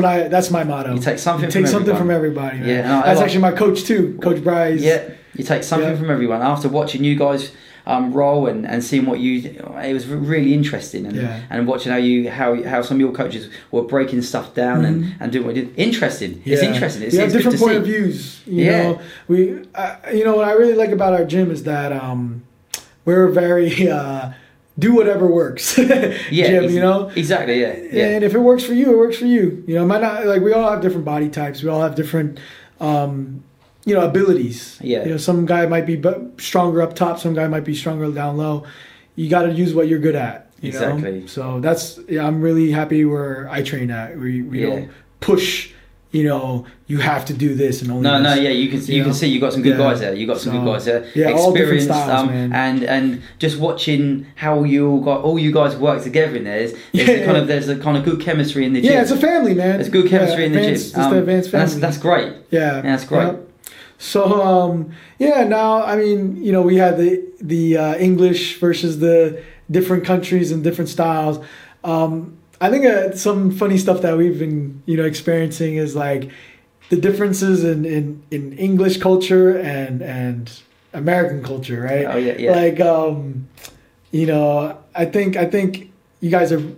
my motto. You take something from everybody. Man. Yeah. That's actually my coach too, Coach Bryce. Yeah. You take something from everyone. After watching you guys roll and seeing what it was really interesting, and watching how some of your coaches were breaking stuff down and doing what you did. Interesting. Yeah. It's interesting. It's different point of views. You know, what I really like about our gym is that we're very do whatever works. Gym, you know? Exactly, yeah. And if it works for you, it works for you. You know, might not, like, we all have different body types. We all have different abilities. Yeah. You know, some guy might be stronger up top, some guy might be stronger down low. You got to use what you're good at. You know? So that's, I'm really happy where I train at. We don't push, you know, you have to do this and only this. You can see you got some good guys there. You got some good guys there. Yeah, all different styles, man. And just watching how all you guys work together in there there's a kind of good chemistry in the gym. Yeah, it's a family, man. There's good chemistry in the gym. It's the Advanced family. That's great. Yeah, that's great. Yep. So now, I mean, you know, we had the English versus the different countries and different styles. I think some funny stuff that we've been, you know, experiencing is like the differences in English culture and American culture, right? Oh yeah. Like, you know, I think you guys are, you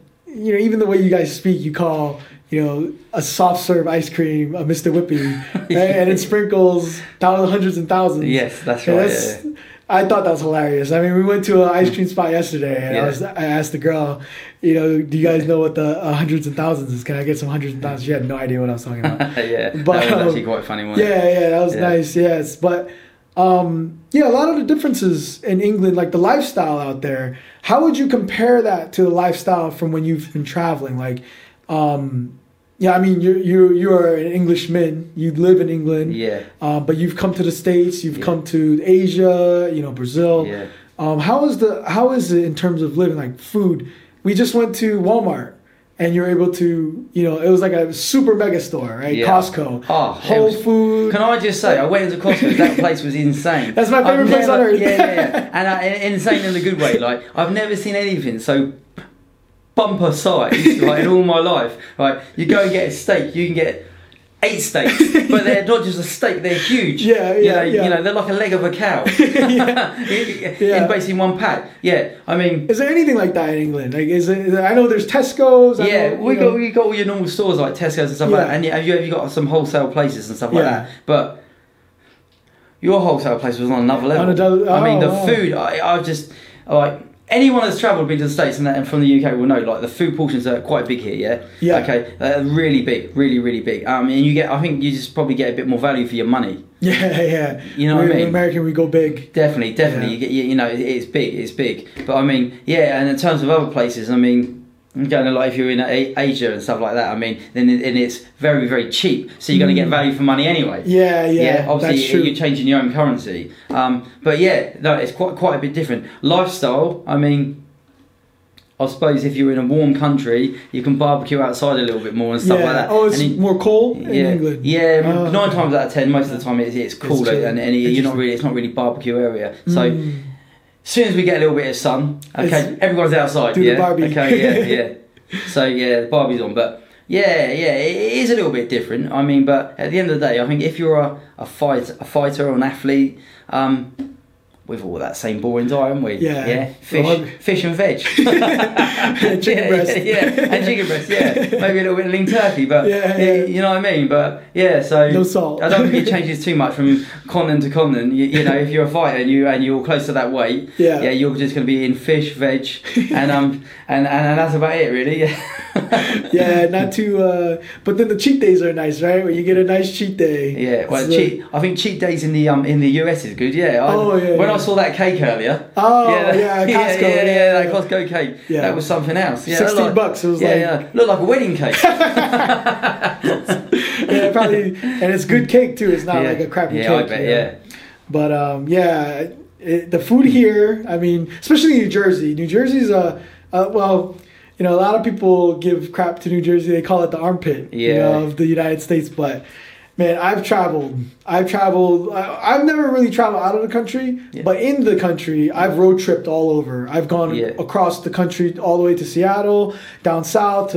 know, even the way you guys speak, you call, you know, a soft serve ice cream a Mr. Whippy, right? And it sprinkles hundreds and thousands. Yes, that's right. That's, I thought that was hilarious. I mean, we went to an ice cream spot yesterday, and I asked the girl, you know, do you guys know what the hundreds and thousands is? Can I get some hundreds and thousands? She had no idea what I was talking about. But that was actually quite funny one. Yeah, that was nice. Yes, but a lot of the differences in England, like the lifestyle out there. How would you compare that to the lifestyle from when you've been traveling? Like, I mean, you are an Englishman. You live in England. Yeah. But you've come to the States. You've come to Asia. You know, Brazil. Yeah. How is it in terms of living? Like food. We just went to Walmart, and you're able to, you know, it was like a super mega store, right? Yeah. Costco. Oh, Whole Foods. Can I just say, I went into Costco. That place was insane. That's my favorite place on earth. Yeah. And insane in a good way. Like, I've never seen anything so bumper size, like, in all my life. Like, you go and get a steak, you can get 8 steaks, but they're not just a steak; they're huge. You know, they're like a leg of a cow, in basically one pack. Yeah, I mean, is there anything like that in England? Like, I know there's Tesco's. We got all your normal stores like Tesco's and stuff like that, and you got some wholesale places and stuff like that, but your wholesale place was on another level. I mean, the food, I just like. Anyone that's travelled been to the States and from the UK will know, like, the food portions are quite big here, Okay, they're really big, really, really big. And I think you just probably get a bit more value for your money. Yeah. You know what I mean? American, we go big. Definitely. Yeah. You know, it's big. But I mean, and in terms of other places, I mean, I'm going to, like, if you're in Asia and stuff like that, I mean, then it's very, very cheap. So you're going to get value for money anyway. Yeah. Obviously, that's true. You're changing your own currency. But it's quite a bit different. Lifestyle, I mean, I suppose if you're in a warm country, you can barbecue outside a little bit more and stuff like that. Oh, it's more cold in England. Yeah, 9 times out of 10, most of the time it's cooler, and it's not really barbecue area. So. As soon as we get a little bit of sun, everyone's outside. Do the barbie. Okay, yeah. So, the barbie's on. But Yeah, it is a little bit different. I mean, but at the end of the day, I think if you're a fighter or an athlete, we've all that same boring diet, haven't we? Yeah. Yeah. Fish and veg. Chicken breast. Yeah, and chicken breast, yeah. Maybe a little bit of lean turkey, but yeah. You know what I mean? But yeah, so no salt. I don't think it changes too much from continent to continent. You know, if you're a fighter and you're close to that weight, yeah you're just going to be eating fish, veg, and that's about it, really. Yeah, not too... but then the cheat days are nice, right? When you get a nice cheat day. Yeah, well, I think cheat days in the US is good, yeah. I saw that cake earlier. Oh, yeah, Costco. Yeah, that Costco cake. Yeah. That was something else. Yeah, $16. It was looked like a wedding cake. Yeah, probably. And it's good cake, too. It's not like a crappy cake. Yeah, I bet, yeah. But, the food here, I mean, especially New Jersey. New Jersey's you know, a lot of people give crap to New Jersey. They call it the armpit, of the United States. But, man, I've traveled. I've never really traveled out of the country. Yeah. But in the country, I've road tripped all over. I've gone across the country all the way to Seattle, down south,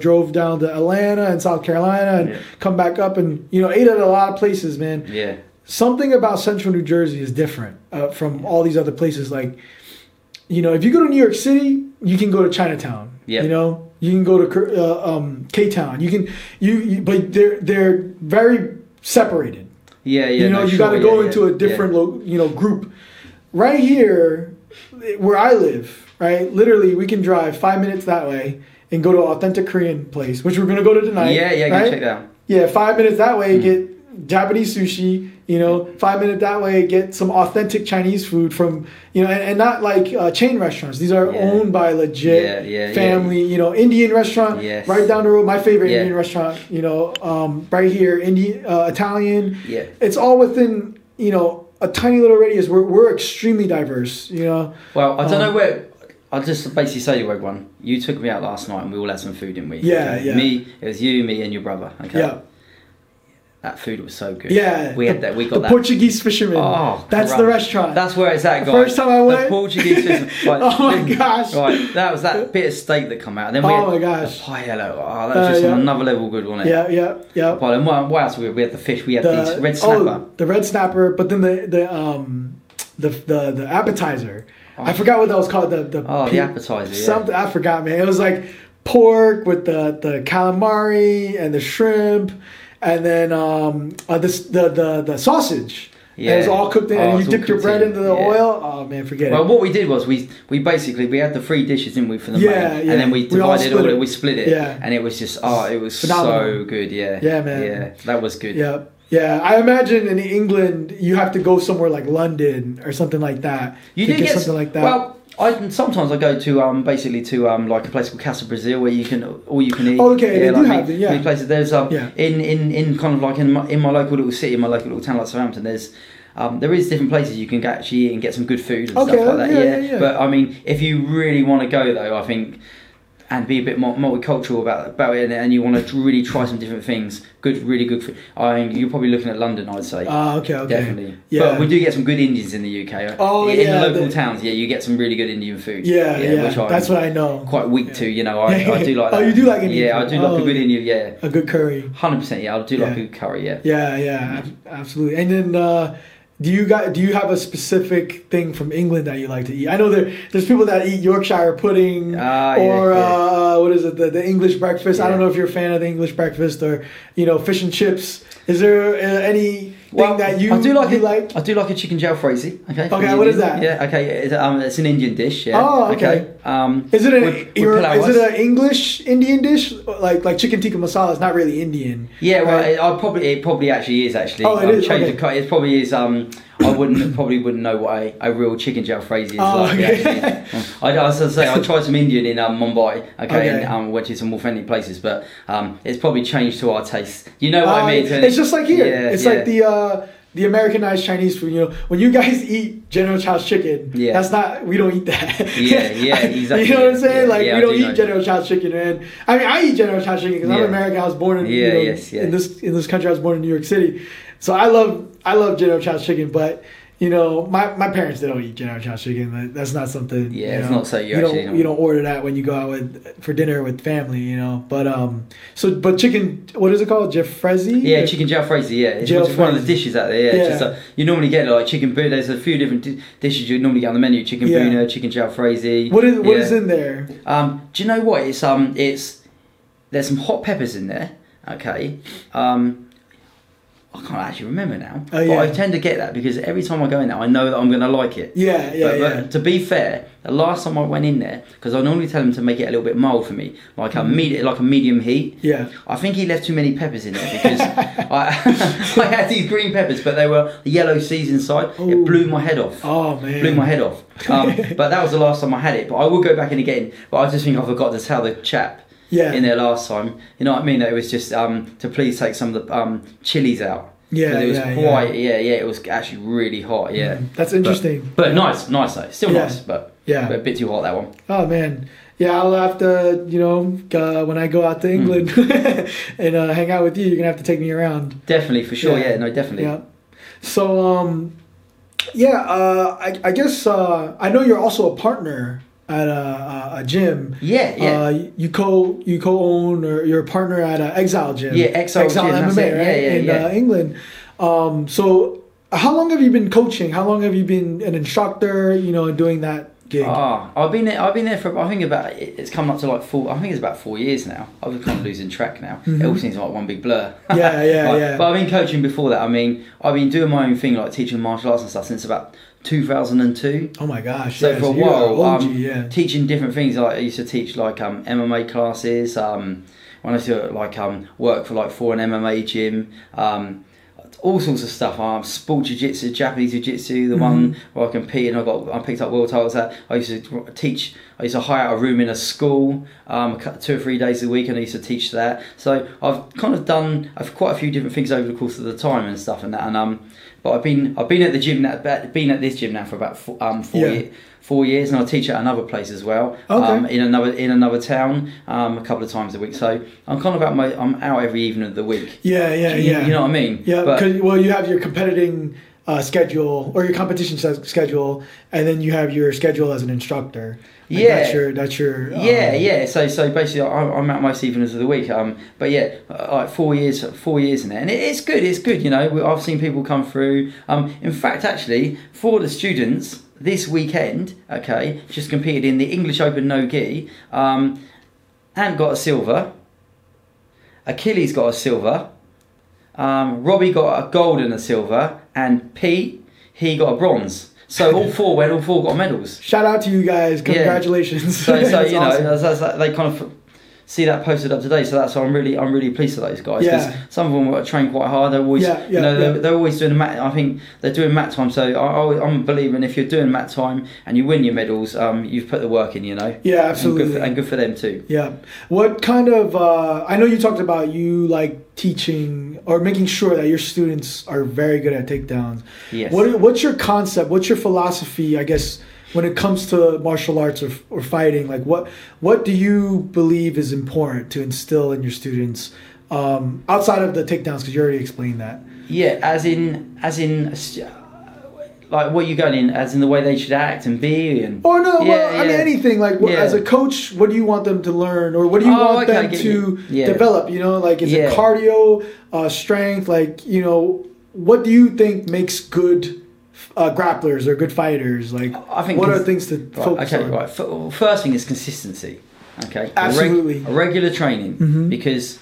drove down to Atlanta and South Carolina and come back up and, ate at a lot of places, man. Yeah. Something about central New Jersey is different from all these other places. Like, if you go to New York City, you can go to Chinatown. Yeah. You can go to K-Town. You can but they're very separated. Yeah. You got to go into a different group. Right here, where I live, right, literally we can drive 5 minutes that way and go to an authentic Korean place, which we're gonna go to tonight. Yeah, right? Go check that out. Yeah, 5 minutes that way, get Japanese sushi. 5 minutes that way, get some authentic Chinese food from, and not like chain restaurants. These are owned by legit family, Indian restaurant right down the road. My favorite Indian restaurant, right here, Indian, Italian. Yeah. It's all within, a tiny little radius. We're extremely diverse, Well, I don't know where... I'll just basically say to everyone, you took me out last night and we all had some food, didn't we? Yeah, okay? Yeah. It was you, me and your brother, okay? Yeah. That food was so good. Yeah. We had that. We got the Portuguese fisherman. Oh, that's the restaurant. That's where it's at, guys. First time I went. The Portuguese fisherman. Right, oh, my gosh. Right. That was that bit of steak that come out. And then we had the paella. Oh, that was just on another level good, wasn't it? Yeah. What else? We had the fish. We had the red snapper. Oh, the red snapper. But then the appetizer. Oh, I forgot what that was called. The appetizer. Something. I forgot, man. It was like pork with the calamari and the shrimp. And then the sausage. Yeah. And it's all cooked in, and you dipped your bread into the oil. Oh man, forget it. Well, what we did was we had the three dishes, didn't we, for the main, and then we divided all it. We split it, and it was just it was phenomenal. So good, yeah, man, yeah, that was good, yeah. I imagine in England you have to go somewhere like London or something like that. You did get something like that. Well, sometimes I go to like a place called Casper, Brazil, where you can all you can eat. Okay, they do have them. Yeah, many places. There's in kind of like in my local little city, in my local little town like Southampton. There's there is different places you can actually eat and get some good food and stuff like that. Yeah. But I mean, if you really want to go though, I think. And be a bit more multicultural about it, and you want to really try some different things. Really good food. I mean, you're probably looking at London, I'd say. Okay. Definitely. Yeah. But we do get some good Indians in the UK. In the local towns, you get some really good Indian food. Yeah. Which that's what I know. Quite weak to, I do like that. Oh, you do like Indian food? Yeah, I do like a good Indian, A good curry. 100%, I do like a good curry, Yeah, absolutely. And then... Do you have a specific thing from England that you like to eat? I know there's people that eat Yorkshire pudding what is it, the English breakfast. I don't know if you're a fan of the English breakfast or fish and chips. Is there any that you like? I do like a chicken jalfrezi. Okay, what is that? Yeah, okay, it's an Indian dish. Yeah. Oh, okay. Is it an English Indian dish? Like chicken tikka masala is not really Indian. Yeah, right? Well, it probably actually is actually. Oh, it is. Okay. It probably is. I probably wouldn't know what a real chicken jalfrezi is like. Okay. I tried some Indian in Mumbai, and went to some authentic places, but it's probably changed to our taste. You know what I mean? It's just like here. Yeah, it's like the Americanized Chinese food. When you guys eat General Chow's chicken, that's not. We don't eat that. Yeah, exactly. You know what I'm saying? We don't eat General Chow's chicken, man. I mean, I eat General Chow's chicken because I'm American. I was born in in this country. I was born in New York City, so I love General Chow's chicken, but you know, my parents, they don't eat General Tso's chicken. That's not something. Yeah, it's not something you don't order that when you go out for dinner with family, you know. But but chicken, what is it called? Jalfrezi? Yeah, chicken jalfrezi. Yeah, it's just one of the dishes out there. Yeah, just you normally get like chicken bouillon. There's a few different dishes you normally get on the menu: chicken bouillon, chicken jalfrezi. What is in there? Do you know what? It's there's some hot peppers in there. Okay. I can't actually remember now, but I tend to get that because every time I go in there, I know that I'm going to like it. But to be fair, the last time I went in there, because I normally tell him to make it a little bit mild for me, like a medium heat. Yeah. I think he left too many peppers in there because I had these green peppers, but they were the yellow seeds inside. Ooh. It blew my head off. Oh man. Blew my head off. But that was the last time I had it. But I will go back in again. But I just think I forgot to tell the chap. Yeah. In there last time, you know what I mean? It was just to please take some of the chilies out. Yeah, it was quite. Yeah, it was actually really hot. Yeah, that's interesting. But nice though. Still nice, but a bit too hot that one. Oh man, yeah. I'll have to, when I go out to England and hang out with you, you're gonna have to take me around. Definitely, for sure. Yeah, no, definitely. Yeah. So I guess I know you're also a partner at a gym. You co-own or you're a partner at an Exile Gym. Yeah, Exile Gym, MMA, right? England. So how long have you been coaching? How long have you been an instructor, doing that gig? I've been there for, I think it's come up to like about 4 years now. I'm kind of losing track now. It all seems like one big blur. But I've been coaching before that. I mean, I've been doing my own thing, like teaching martial arts and stuff since about 2002. Oh my gosh. So for a while, teaching different things. Like I used to teach like MMA classes. When I used to like work for like for an MMA gym, all sorts of stuff. Sport jiu-jitsu, Japanese jiu-jitsu, the one where I competed and I picked up world titles at. I used to teach, I used to hire out a room in a school 2 or 3 days a week, and I used to teach that. So I've kind of done quite a few different things over the course of the time and stuff and that. And but I've been at the gym now, been at this gym now for about 4 years, and I teach at another place as well. Okay. In another town, a couple of times a week. So I'm kind of I'm out every evening of the week. You know what I mean? Yeah. Well, you have your competing schedule or your competition schedule, and then you have your schedule as an instructor. Like that's your. So basically, I'm out most evenings of the week. But yeah, like 4 years in there, and it's good. It's good, I've seen people come through. In fact, actually, for the students this weekend, just competed in the English Open no gi, and got a silver. Achilles got a silver. Robbie got a gold and a silver, and Pete got a bronze. So all four got medals. Shout out to you guys! Congratulations. Yeah. So that's they kind of see that posted up today. So that's why I'm really pleased with those guys. Because some of them train quite hard. They're always they're always doing mat. I think they're doing mat time. So I'm believing if you're doing mat time and you win your medals, you've put the work in. Yeah, absolutely. And good for them too. Yeah. What kind of? I know you talked about you like teaching. Or making sure that your students are very good at takedowns. Yes. What's your concept? What's your philosophy, I guess, when it comes to martial arts or fighting? Like, what do you believe is important to instill in your students outside of the takedowns? Because you already explained that. Yeah, as in. Like what you going in, as in the way they should act and be, and anything. Like as a coach, what do you want them to learn, or what do you want them to develop? Like is it cardio, strength? Like what do you think makes good grapplers or good fighters? Like I think what are things to focus on? First thing is consistency. Okay, absolutely. Regular training because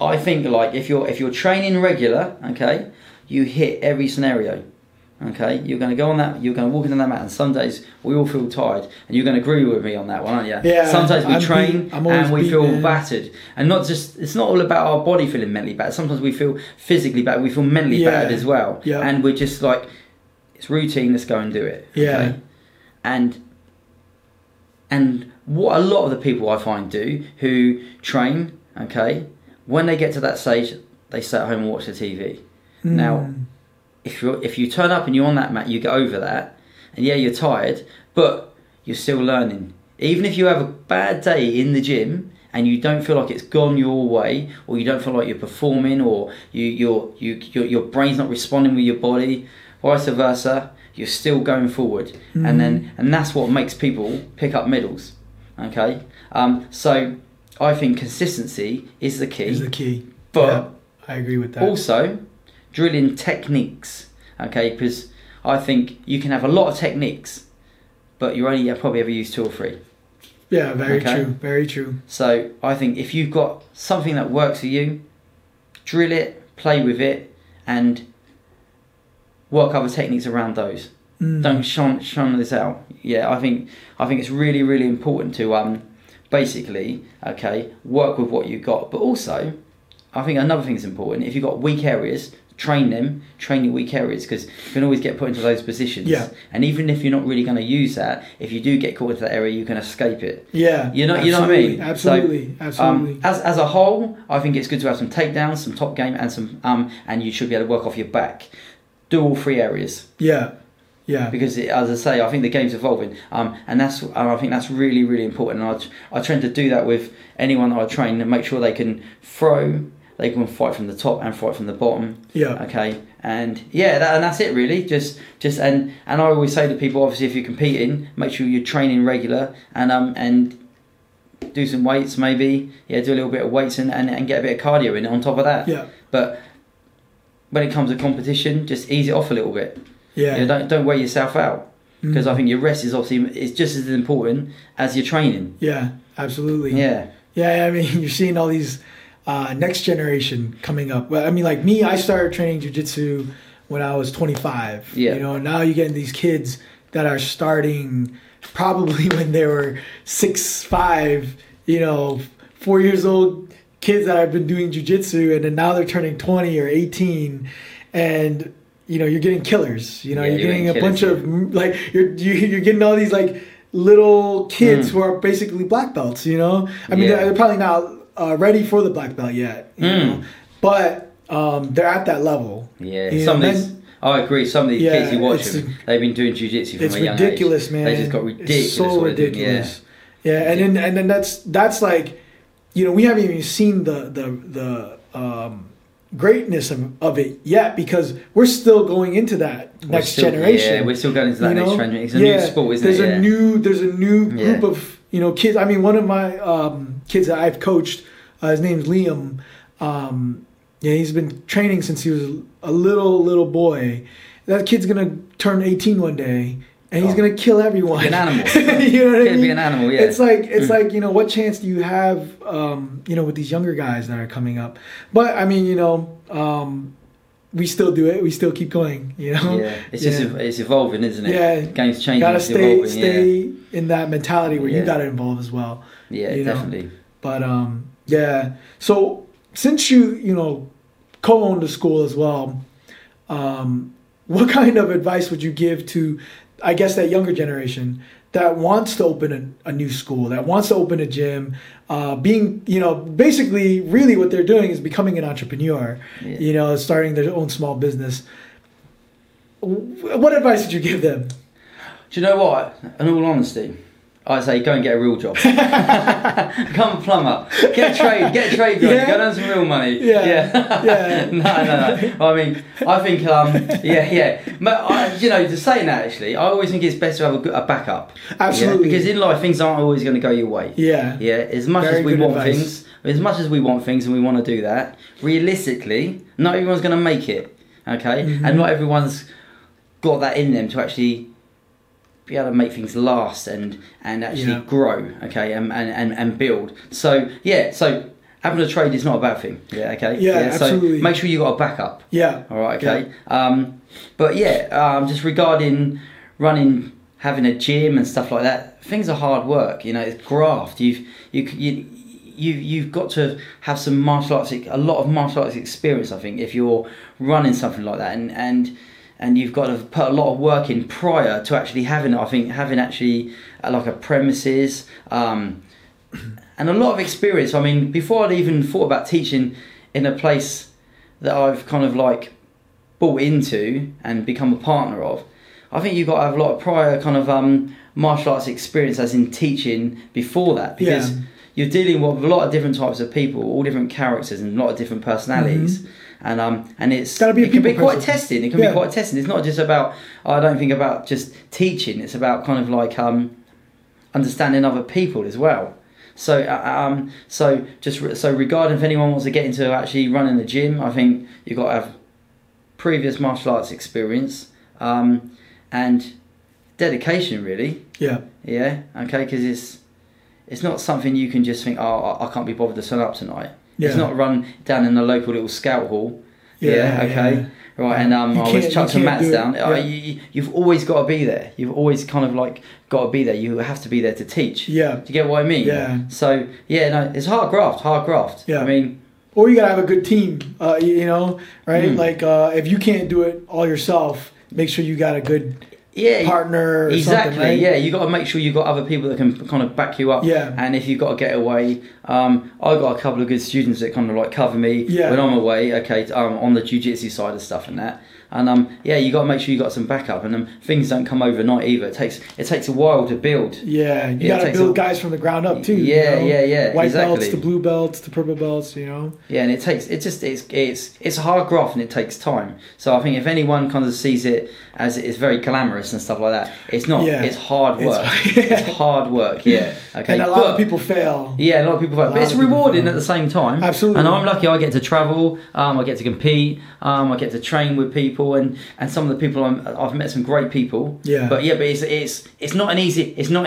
I think like if you're training regular, you hit every scenario. You're going to go on that, you're going to walk into that mat, and some days we all feel tired, and you're going to agree with me on that one, aren't you? Yeah. Sometimes we train and we feel battered. And it's not all about our body feeling mentally battered. Sometimes we feel physically battered, we feel mentally battered as well. Yeah. And we're just like, it's routine, let's go and do it. Yeah. Okay? And what a lot of the people I find do, who train, when they get to that stage, they sit at home and watch the TV. Now, if you turn up and you're on that mat, you get over that, and you're tired, but you're still learning. Even if you have a bad day in the gym and you don't feel like it's gone your way, or you don't feel like you're performing, or your brain's not responding with your body, vice versa, you're still going forward. Mm. And that's what makes people pick up medals. Okay? So I think consistency is the key. Is the key. But yeah, I agree with that. Also, drilling techniques. Okay? Because I think you can have a lot of techniques, but you only probably ever use 2 or 3. Yeah, very true. Very true. So I think if you've got something that works for you, drill it, play with it, and work other techniques around those. Mm. Don't shun this out. Yeah, I think it's really, really important to basically work with what you've got. But also, I think another thing is important. If you've got weak areas, train your weak areas, because you can always get put into those positions. Yeah. And even if you're not really going to use that, if you do get caught into that area, you can escape it. Yeah. You know what I mean? Absolutely. So, absolutely. As a whole, I think it's good to have some takedowns, some top game, and some and you should be able to work off your back. Do all 3 areas. Yeah. Yeah. Because as I say, I think the game's evolving, and that's I think that's really, really important. And I tend to do that with anyone that I train, and make sure they can throw. They can fight from the top and fight from the bottom. Yeah. Okay. And yeah, and that's it really. Just and I always say to people, obviously, if you're competing, make sure you're training regular and do some weights maybe. Yeah, do a little bit of weights and get a bit of cardio in on top of that. Yeah. But when it comes to competition, just ease it off a little bit. Yeah. You know, don't wear yourself out, because I think your rest is obviously it's just as important as your training. Yeah. Absolutely. Yeah. Yeah. I mean, you're seeing all these. Next generation coming up. Well, I mean, like me, I started training jiu-jitsu when I was 25. Yeah. You know, and now you're getting these kids that are starting probably when they were 6, 5, 4 years old kids that have been doing jiu-jitsu, and then now they're turning 20 or 18, and you're getting killers. You're getting a bunch of like you're getting all these like little kids who are basically black belts. I mean, they're probably not. Ready for the black belt yet, you know? But they're at that level. Yeah, I agree. Some of these kids you watch them, they've been doing jiu-jitsu from a young age. It's ridiculous, man. They just got ridiculous. It's so ridiculous. And then that's like, we haven't even seen the greatness of it yet, because we're still going into that generation. Yeah, we're still going into that next generation. It's a new sport, isn't it? There's a new group of. Kids. I mean, one of my kids that I've coached, his name's Liam. He's been training since he was a little boy. That kid's gonna turn 18 one day, and he's gonna kill everyone. An animal. Be an animal. Yeah. It's like what chance do you have? With these younger guys that are coming up. But I mean, we still do it. We still keep going. Yeah. It's just it's evolving, isn't it? Yeah. Game's changing. Gotta stay in that mentality where you gotta evolve as well. Yeah, definitely. But So since you co-owned the school as well, what kind of advice would you give to, I guess, that younger generation that wants to open a new school, that wants to open a gym, basically really what they're doing is becoming an entrepreneur, starting their own small business. What advice would you give them? Do you know what? In all honesty, I say go and get a real job. Become a plumber. Get a trade job. Yeah. Go and earn some real money. Yeah. No. I mean, I think, But just saying that, actually, I always think it's best to have a backup. Absolutely. Yeah? Because in life, things aren't always going to go your way. Yeah. Yeah. As much as we want things and we want to do that, realistically, not everyone's going to make it. Okay. Mm-hmm. And not everyone's got that in them to actually be able to make things last and actually grow, and build. So having a trade is not a bad thing. Absolutely. So make sure you got a backup. Yeah. All right. Okay. Yeah. Just regarding having a gym and stuff like that, things are hard work. It's graft. You've got to have a lot of martial arts experience, I think, if you're running something like that, and you've got to put a lot of work in prior to actually having it. I think having actually like a premises and a lot of experience. I mean, before I'd even thought about teaching in a place that I've kind of like bought into and become a partner of, I think you've got to have a lot of prior kind of martial arts experience, as in teaching before that, because you're dealing with a lot of different types of people, all different characters and a lot of different personalities. Mm-hmm. And it can be quite testing. It can be quite testing. It's not just about, I don't think about just teaching. It's about kind of like understanding other people as well. So so regarding if anyone wants to get into actually running a gym, I think you've got to have previous martial arts experience and dedication, really. Yeah. Okay, because it's not something you can just think, oh, I can't be bothered to sign up tonight. Yeah. It's not run down in the local little scout hall. Right, and I always chuck some mats down. Yeah. You've always got to be there. You've always kind of like got to be there. You have to be there to teach. Yeah. Do you get what I mean? Yeah. So, yeah, no, it's hard graft. Yeah. I mean... Or you got to have a good team, right? Mm. Like, if you can't do it all yourself, make sure you got a good... Yeah, partner. Or exactly. Right? Yeah, you got to make sure you got other people that can kind of back you up. Yeah. And if you've got to get away, I got a couple of good students that kind of like cover me when I'm away. Okay, on the jiu-jitsu side of stuff and that. And you got to make sure you got some backup. And things don't come overnight either. It takes a while to build. Yeah, you got to build guys from the ground up too. Yeah, White belts to blue belts to purple belts, you know. Yeah, and it's hard graft and it takes time. So I think if anyone kind of sees it as it's very glamorous and stuff like that, it's not. Yeah. It's hard work. It's hard work. Yeah. Okay. And a lot of people fail. Yeah, a lot of people fail. But it's rewarding at the same time. Absolutely. And I'm lucky. I get to travel. I get to compete. I get to train with people. And some of the people I've met, some great people. Yeah. But it's not an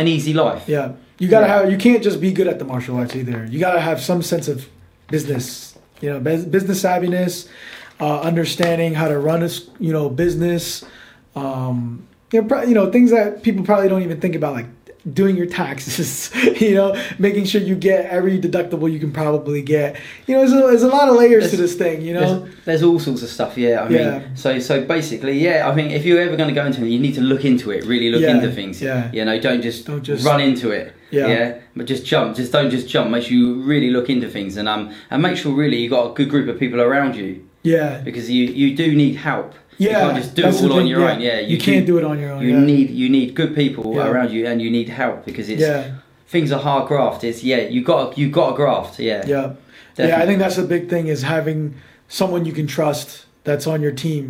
easy life. Yeah. You gotta have. You can't just be good at the martial arts either. You gotta have some sense of business. You know, business savviness, understanding how to run a business. Things that people probably don't even think about, like doing your taxes. Making sure you get every deductible you can probably get. There's a lot of layers to this thing. There's all sorts of stuff. I mean, so basically, I mean, if you're ever going to go into it, you need to look into it. Really look into things. Don't just run into it. But just jump. Just don't just jump. Make sure you really look into things and make sure really you got a good group of people around you. Yeah. Because you do need help. Yeah, you can't just do it all on your own. Yeah, you can't do it on your own. You need good people around you, and you need help because it's things are hard graft. It's you got to graft. Yeah, I think that's the big thing is having someone you can trust that's on your team.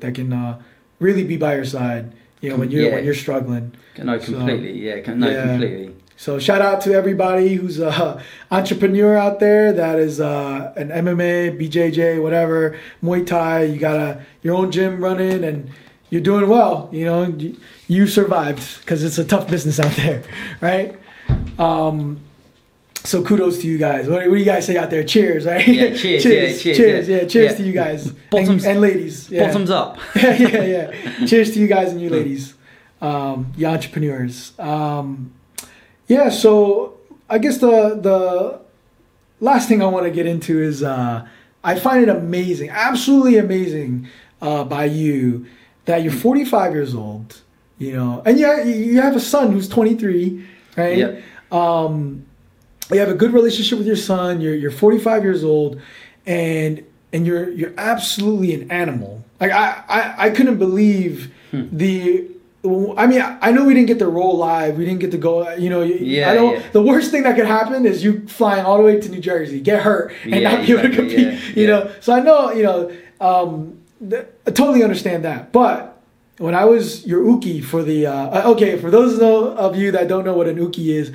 That can really be by your side. When you're struggling. No, completely. Completely. So shout out to everybody who's a entrepreneur out there that is an MMA, BJJ, whatever, Muay Thai. You got your own gym running and you're doing well. You survived because it's a tough business out there, right? So kudos to you guys. What do you guys say out there? Cheers, right? Yeah, cheers. Cheers. Yeah, cheers to you guys and ladies. Yeah. Bottoms up. Cheers to you guys and you ladies, you entrepreneurs. So I guess the last thing I want to get into is I find it amazing, absolutely amazing by you that you're 45 years old, and you have a son who's 23, right? Yep. You have a good relationship with your son. You're 45 years old, and you're absolutely an animal. Like I couldn't believe I know we didn't get to roll live. We didn't get to go, The worst thing that could happen is you flying all the way to New Jersey, get hurt, and not be able to compete, So I know, I totally understand that. But when I was your uki for the, for those of you that don't know what an uki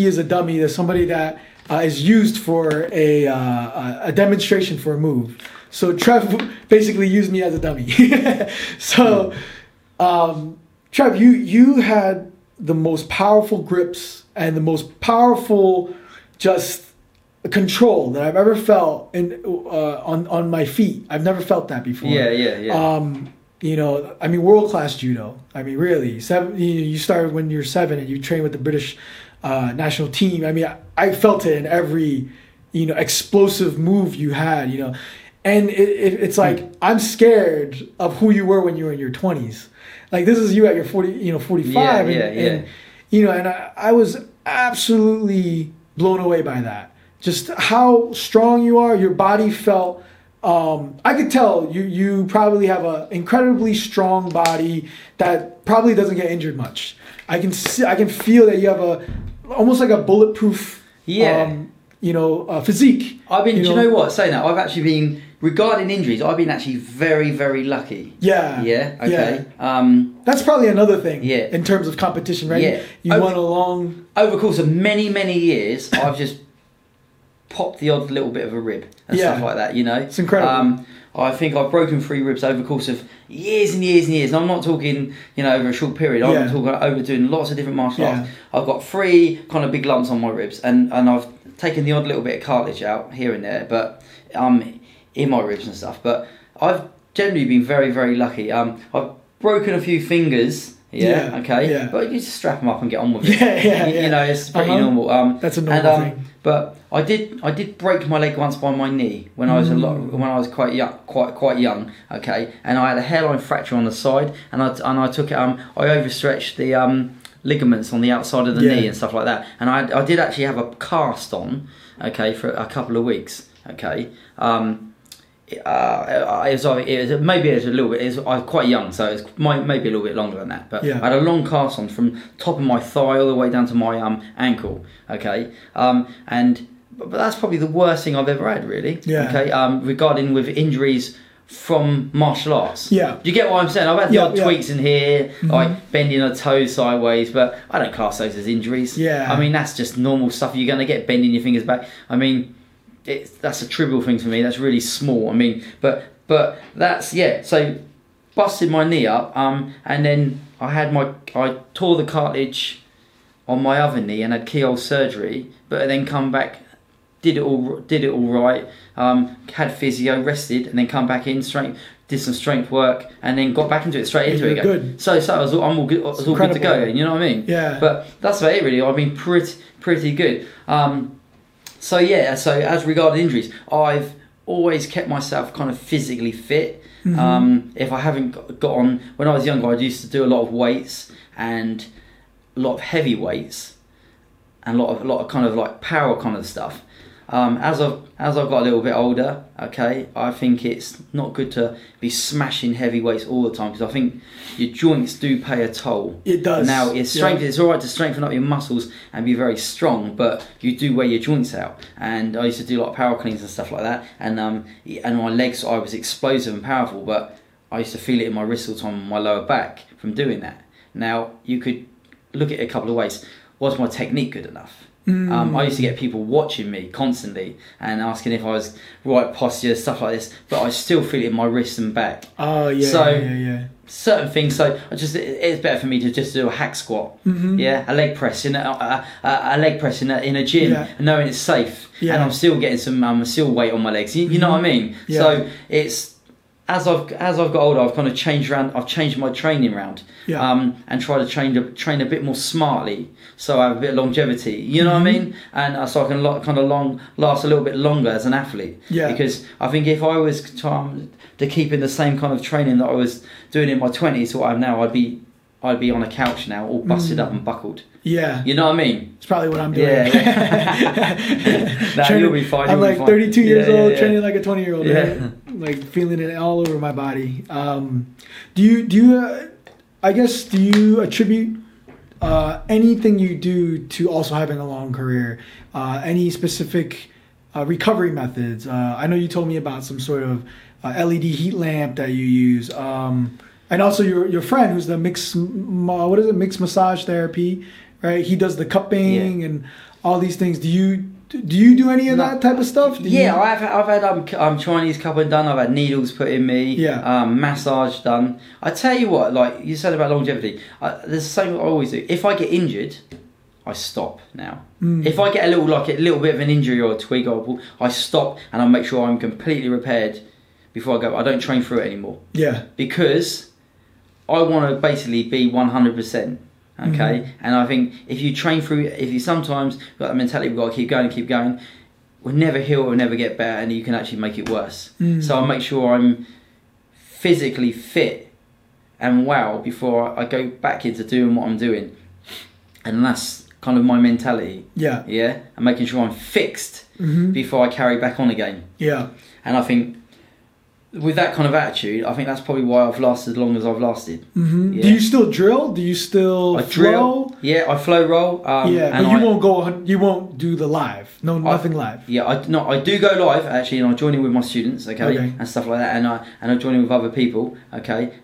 is a dummy. There's somebody that is used for a demonstration for a move. So Trev basically used me as a dummy. So... Trev, you had the most powerful grips and the most powerful just control that I've ever felt on my feet. I've never felt that before. World class judo. I mean, really, you started when you were 7 and you trained with the British national team. I mean, I felt it in every explosive move you had. And it's like I'm scared of who you were when you were in your 20s. Like this is you at your 45. And I was absolutely blown away by that. Just how strong you are. Your body felt. I could tell you probably have an incredibly strong body that probably doesn't get injured much. I can feel that you have almost like a bulletproof physique. I've been, do you know what? Saying that, I've actually been, regarding injuries, I've been actually very, very lucky. Yeah. Yeah. Okay. Yeah. That's probably another thing. Yeah. In terms of competition, right? Yeah. You won a long. Over the course of many, many years, I've just popped the odd little bit of a rib and stuff like that. You know, it's incredible. I think I've broken 3 ribs over the course of years and years and years. And I'm not talking, over a short period. I'm talking over doing lots of different martial arts. I've got 3 kind of big lumps on my ribs, and I've taken the odd little bit of cartilage out here and there, but in my ribs and stuff. But I've generally been very, very lucky. I've broken a few fingers. Yeah. Okay. Yeah. But you just strap them up and get on with it. You know, it's pretty normal. That's a normal thing. But I did break my leg once by my knee when I was quite young, okay, and I had a hairline fracture on the side, and I took it, I overstretched the ligaments on the outside of the knee and stuff like that, and I did actually have a cast on, okay, for a couple of weeks, okay. I was quite young, so it was maybe a little bit longer than that, but I had a long cast on from top of my thigh all the way down to my ankle, okay, but that's probably the worst thing I've ever had, really, okay, regarding with injuries from martial arts. Yeah. Do you get what I'm saying? I've had the odd tweaks in here, like bending a toe sideways, but I don't class those as injuries. Yeah. I mean, that's just normal stuff. You're going to get bending your fingers back. I mean, that's a trivial thing to me. That's really small. I mean, but that's so busted my knee up, and then I tore the cartilage on my other knee and had keyhole surgery, but then come back, did it all right, had physio, rested, and then come back in strength, did some strength work, and then got back into it straight into it again. Good. So I was all good to go. You know what I mean? Yeah. But that's about it really. I've been pretty good. So as regarding injuries, I've always kept myself kind of physically fit. Mm-hmm. If I haven't got on, when I was younger, I used to do a lot of weights and a lot of heavy weights and a lot of kind of like power kind of stuff. As I've got a little bit older, okay, I think it's not good to be smashing heavy weights all the time, because I think your joints do pay a toll. It does. Now, it's all right to strengthen up your muscles and be very strong, but you do wear your joints out. And I used to do like power cleans and stuff like that, and my legs, I was explosive and powerful, but I used to feel it in my wrists all the time, my lower back, from doing that. Now, you could look at it a couple of ways. Was my technique good enough? I used to get people watching me constantly and asking if I was right posture, stuff like this, but I still feel it in my wrists and back. Oh yeah. So certain things. So it's better for me to just do a hack squat, a leg press in a gym, knowing it's safe, and I'm still getting some still weight on my legs. You know what I mean? Yeah. So it's as I've got older, I've kind of changed around. I've changed my training round, and try to train a bit more smartly, so I have a bit of longevity. You know what I mean? And so I can last a little bit longer as an athlete. Yeah. Because I think if I was to keep in the same kind of training that I was doing in my 20s to what I am now, I'd be on a couch now, all busted up and buckled. Yeah. You know what I mean? It's probably what I'm doing. Yeah. You'll be fine. I'm like 32 years old, training like a 20-year-old. Yeah. Right? Like feeling it all over my body. Do you attribute anything you do to also having a long career? Any specific recovery methods? I know you told me about some sort of LED heat lamp that you use, and also your friend who's the Mixed Massage Therapy, right? He does the cupping and all these things. Do you do any of that type of stuff? I've had Chinese cupping done. I've had needles put in me. Yeah. Massage done. I tell you what, like you said about longevity, there's something I always do. If I get injured, I stop now. If I get a little bit of an injury or a twig or a ball, I stop and I make sure I'm completely repaired before I go. I don't train through it anymore. Yeah. Because I want to basically be 100%. Okay, and I think if you sometimes got that mentality, we've got to keep going, we'll never heal, we'll never get better, and you can actually make it worse. So I make sure I'm physically fit and well before I go back into doing what I'm doing, and that's kind of my mentality. Yeah, and making sure I'm fixed before I carry back on again. Yeah, and I think with that kind of attitude, I think that's probably why I've lasted as long as I've lasted. Mm-hmm. Yeah. Do you still drill? Do you still drill? Yeah, I flow roll. Yeah, and but you won't do the live. No, nothing live. Yeah, I do go live actually, and I join in with my students, okay, and stuff like that, and I join in with other people, okay.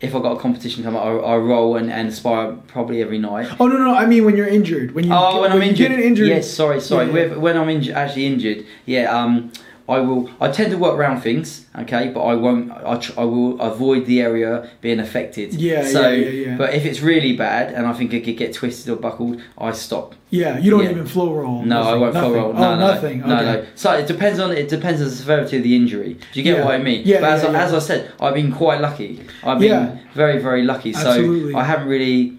If I got a competition come up, I roll and spar probably every night. Oh no, I mean when you're injured, when I'm injured. Yes, sorry. Yeah, yeah. When I'm actually injured, yeah. I tend to work around things, okay, but I will avoid the area being affected. Yeah, so, yeah. But if it's really bad and I think it could get twisted or buckled, I stop. Yeah, you don't even flow roll. No, I won't flow roll. No. So it depends on the severity of the injury. Do you get what I mean? Yeah. But as I said, I've been quite lucky. I've been very, very lucky. Absolutely. So I haven't really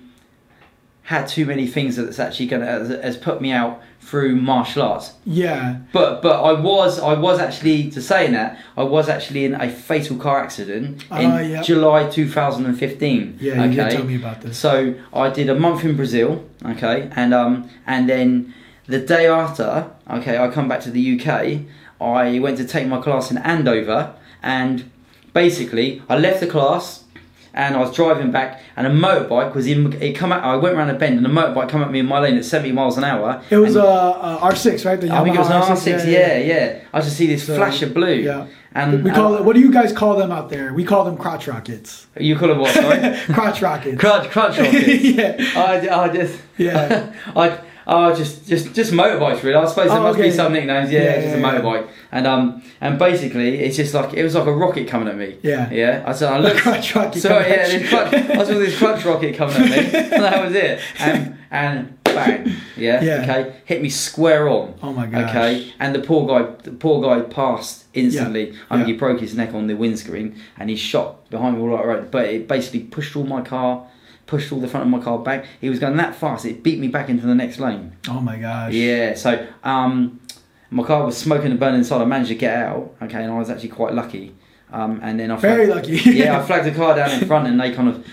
had too many things that's actually has put me out through martial arts. Yeah. But I was actually, to saying that, I was actually in a fatal car accident in July 2015. Yeah, okay? You did tell me about this. So I did a month in Brazil, okay, and then the day after, okay, I come back to the UK. I went to take my class in Andover, and basically I left the class. And I was driving back, and a motorbike was in. It come out. I went around a bend, and a motorbike come at me in my lane at 70 miles an hour. It was a R6, right? I think it was an R6. Yeah. I just see this flash of blue. Yeah. And we call it. What do you guys call them out there? We call them crotch rockets. You call them what? Sorry? Crotch rockets. Crotch rockets. Yeah. Just motorbikes really. I suppose there must be some nicknames. Yeah, just a motorbike. And basically it's just like it was like a rocket coming at me. Yeah. Yeah. I looked. Crutch rocket. So I saw this crutch rocket coming at me. And that was it. And bang. Yeah. Okay. Hit me square on. Oh my gosh. Okay. And the poor guy passed instantly. Yeah. I mean, he broke his neck on the windscreen and he shot behind me all right. But it basically pushed all the front of my car back. He was going that fast, it beat me back into the next lane. Oh my gosh. Yeah, so my car was smoking and burning inside. I managed to get out, okay, and I was actually quite lucky. And then I very lucky. Yeah, I flagged the car down in front and they kind of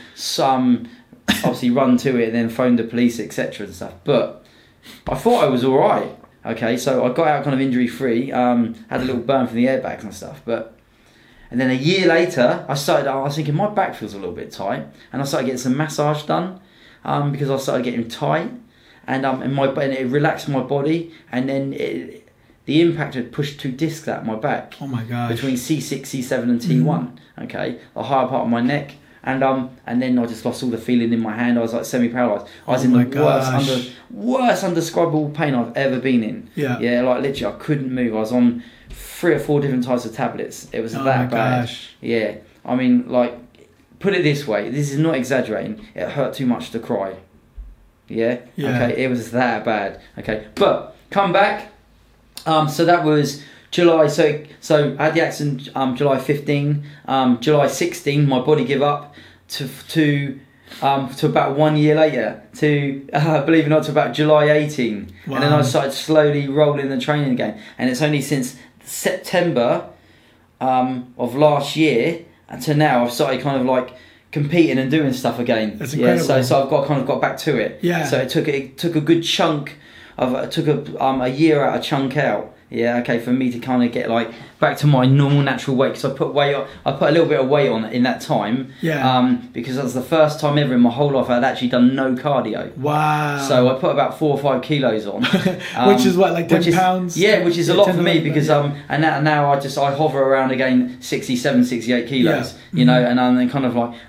obviously run to it and then phoned the police, etc. and stuff. But I thought I was all right, okay, so I got out kind of injury free, had a little burn from the airbags and stuff, but... And then a year later, I was thinking my back feels a little bit tight, and I started getting some massage done because I started getting tight, and it relaxed my body, and then the impact had pushed two discs out of my back. Oh my gosh. Between C6, C7, and T1. Okay, the higher part of my neck, and then I just lost all the feeling in my hand. I was like semi-paralysed. I was worst indescribable pain I've ever been in. Yeah. Yeah, like literally, I couldn't move. I was on 3 or 4 different types of tablets. It was that bad. Gosh. Yeah. I mean, like, put it this way. This is not exaggerating. It hurt too much to cry. Yeah? Okay. It was that bad. Okay. But come back. So that was July. So I had the accident July 15. July 16, my body gave up to about 1 year later, to believe it or not, to about July 18. Wow. And then I started slowly rolling the training again. And it's only since September of last year until now I've started kind of like competing and doing stuff again. That's incredible. Yeah, so I've got back to it. Yeah. So it took a good chunk of a year out, a chunk out. Yeah. Okay. For me to kind of get like back to my normal natural weight, because I put a little bit of weight on in that time. Yeah. Because that was the first time ever in my whole life I'd actually done no cardio. Wow. So I put about 4 or 5 kilos on, which is what, like 10 pounds. Yeah, which is a lot for me because and now I hover around again 67, 68 kilos. Yeah. You know, and I'm kind of like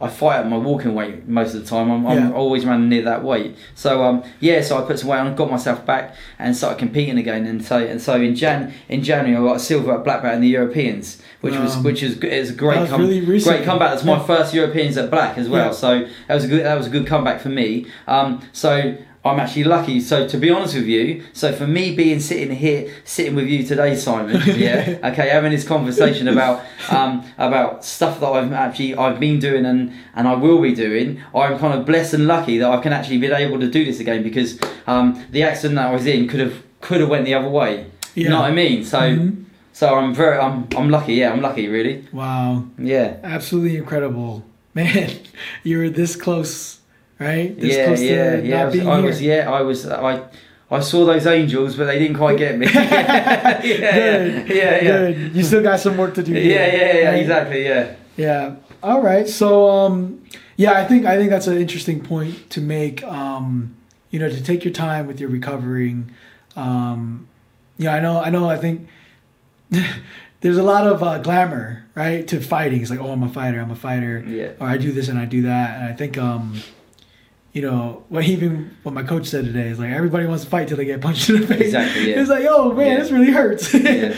I fight at my walking weight most of the time. I'm always running near that weight. So so I put some weight on, got myself back, and started competing again. And so in January, I got a silver at black belt in the Europeans, which was a great great comeback. That's my first Europeans at black as well. Yeah. So that was a good comeback for me. So I'm actually lucky. So to be honest with you, so for me sitting with you today, Simon, yeah, okay, having this conversation about stuff that I've been doing and I will be doing, I'm kind of blessed and lucky that I can actually be able to do this again, because the accident that I was in could have went the other way. Yeah. You know what I mean? So so I'm lucky. Yeah, I'm lucky really. Wow. Yeah. Absolutely incredible, man. You were this close. Right? This close to not being here. I was. I I saw those angels, but they didn't quite get me. Good. You still got some work to do. Yeah, exactly. All right. So, I think that's an interesting point to make. To take your time with your recovering. I think there's a lot of glamour, right, to fighting. It's like, oh, I'm a fighter. Yeah. Or I do this and I do that. And I think, what my coach said today is like, everybody wants to fight till they get punched in the face. Exactly, yeah. It's like, oh man, this really hurts. Yeah.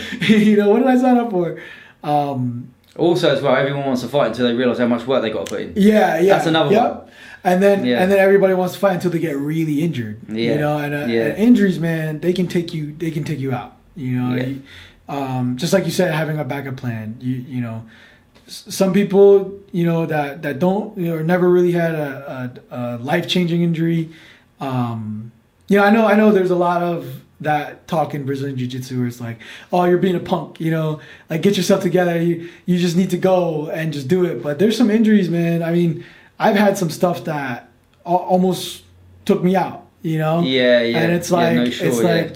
What did I sign up for? Also as well, everyone wants to fight until they realize how much work they got to put in. Yeah. That's another one. And then everybody wants to fight until they get really injured. Yeah. And injuries, man, they can take you out. Just like you said, having a backup plan. Some people, that don't, never really had a life-changing injury. I know there's a lot of that talk in Brazilian Jiu-Jitsu where it's like, oh, you're being a punk, like get yourself together. You just need to go and just do it. But there's some injuries, man. I mean, I've had some stuff that almost took me out, And it's like,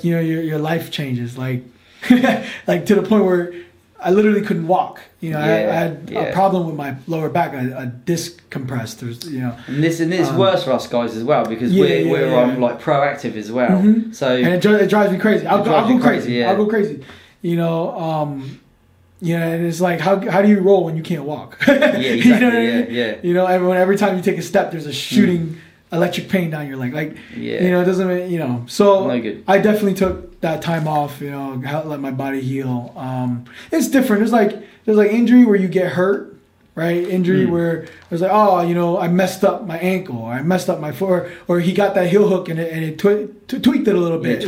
your life changes, like, like to the point where I literally couldn't walk. I had a problem with my lower back. A disc compressed. And it's worse for us guys as well because we're like proactive as well. Mm-hmm. So it drives me crazy. I'll go crazy. And it's like how do you roll when you can't walk? Every time you take a step, there's a shooting electric pain down your leg. It doesn't. So no good. I definitely took that time off, let my body heal. It's different. There's like injury where you get hurt, right? Injury where it's like, I messed up my ankle, or I messed up my foot, or he got that heel hook and it tweaked it a little bit.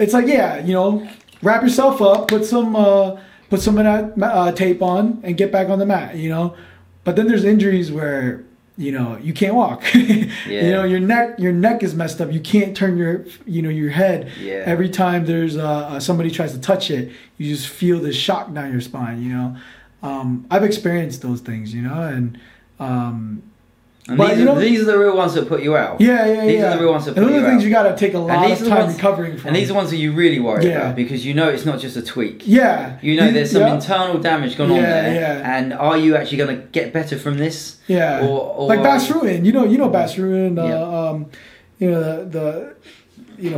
It's like, wrap yourself up, put some of that tape on, and get back on the mat. But then there's injuries where you can't walk. Your neck is messed up. You can't turn your head. Yeah. Every time there's somebody tries to touch it, you just feel the shock down your spine. I've experienced those things. These are the real ones that put you out. These are the real ones that put you out. Those are the things you got to take a lot of time recovering from. And these are the ones that you really worry about because it's not just a tweak. Yeah. There's some internal damage going on there. Yeah. And are you actually going to get better from this? Yeah. Or like Bas Rutten. You know Bas Rutten. The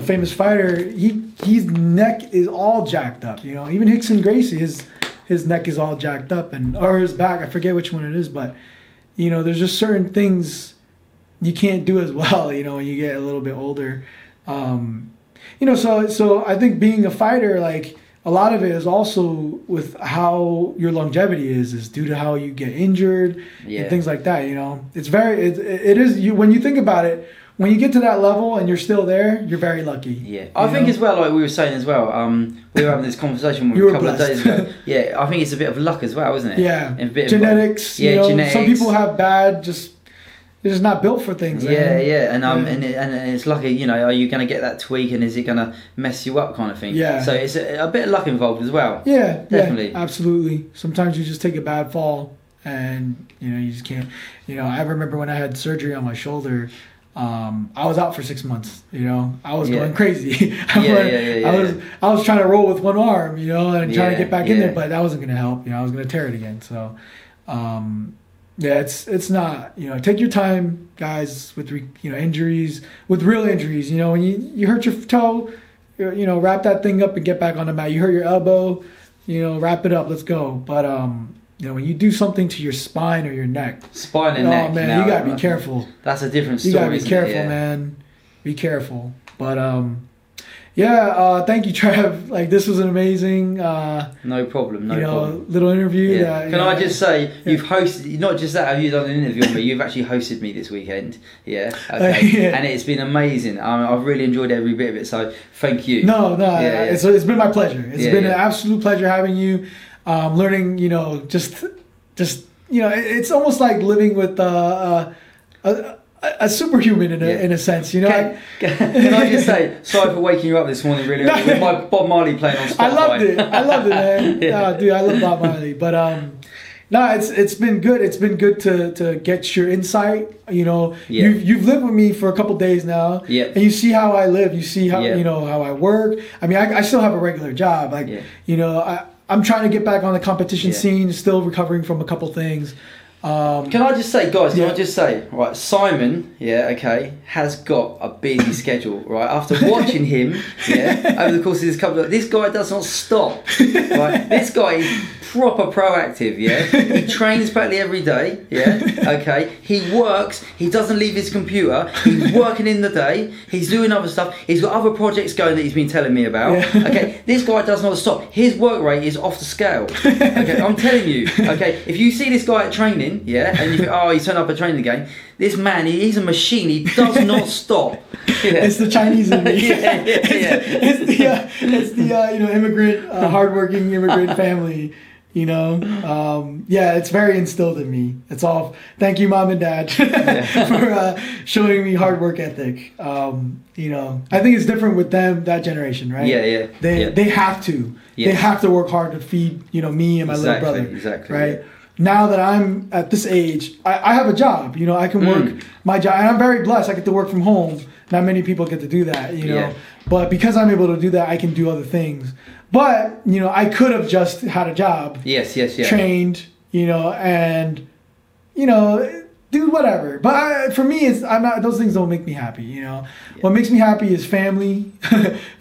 famous fighter. His neck is all jacked up. Even Hickson Gracie, his neck is all jacked up, or his back. I forget which one it is, but. There's just certain things you can't do as well, when you get a little bit older. So I think being a fighter, like a lot of it is also with how your longevity is due to how you get injured and things like that. When you think about it, when you get to that level and you're still there, you're very lucky. Yeah. I think as well, like we were saying as well, we were having this conversation a couple of days ago. Yeah, I think it's a bit of luck as well, isn't it? Yeah. And a bit genetics. Genetics. Some people have bad, they're just not built for things. And it's lucky, are you going to get that tweak and is it going to mess you up kind of thing? Yeah. So it's a bit of luck involved as well. Yeah. Definitely. Yeah, absolutely. Sometimes you just take a bad fall and, you just can't. I remember when I had surgery on my shoulder, I was out for 6 months, I was going crazy. I was trying to roll with one arm, and trying to get back in there, but that wasn't going to help. I was going to tear it again. So, it's not, take your time guys with, injuries, with real injuries, when you hurt your toe, wrap that thing up and get back on the mat. You hurt your elbow, wrap it up, let's go. But, when you do something to your spine or your neck. Spine and neck. Oh, man, you got to be careful. That's a different story. You got to be careful, man. Be careful. But, thank you, Trev. Like, this was an amazing... no problem, little interview. Yeah. I just say, you've hosted... Not just that have you done an interview on me, you've actually hosted me this weekend. Yeah. Okay. And it's been amazing. I've really enjoyed every bit of it, so thank you. It's been my pleasure. It's been an absolute pleasure having you. Learning, it's almost like living with a superhuman in a sense, Can I just say, sorry for waking you up this morning, really, with my Bob Marley playing on Spotify. I loved it, man. Dude, I love Bob Marley. But No, it's been good. It's been good to get your insight. You know, yeah. you've lived with me for a couple of days now, yeah. and you see how I live. You see how yeah. you know how I work. I mean, I still have a regular job. Like, yeah. you know, I'm trying to get back on the competition yeah. scene. Still recovering from a couple of things. Can I just say, guys? Yeah. Can I just say, right? Simon, yeah, okay, has got a busy schedule, right? After watching him, yeah, over the course of this couple of, this guy does not stop. Right, this guy is proper proactive, yeah. He trains practically every day, yeah. Okay, he works. He doesn't leave his computer. He's working in the day. He's doing other stuff. He's got other projects going that he's been telling me about. Yeah. Okay, this guy does not stop. His work rate is off the scale. Okay, I'm telling you. Okay, if you see this guy at training, yeah, and you think, oh, he's turned up at training again. This man, he's a machine. He does not stop. Yeah. It's the Chinese in me. It's the you know, immigrant, hardworking immigrant family. You know, yeah, it's very instilled in me. It's all thank you, Mom and Dad, for showing me hard work ethic. You know, I think it's different with them, that generation, right? Yeah, yeah. They have to. Yeah. They have to work hard to feed, you know, me and my little brother. Exactly. Right. Yeah. Now that I'm at this age, I have a job. You know, I can work my job, and I'm very blessed. I get to work from home. Not many people get to do that, you know. Yeah. But because I'm able to do that, I can do other things. But, you know, I could have just had a job. Yes. Trained, you know, and, you know, do whatever. But for me, it's those things don't make me happy, you know. Yeah. What makes me happy is family.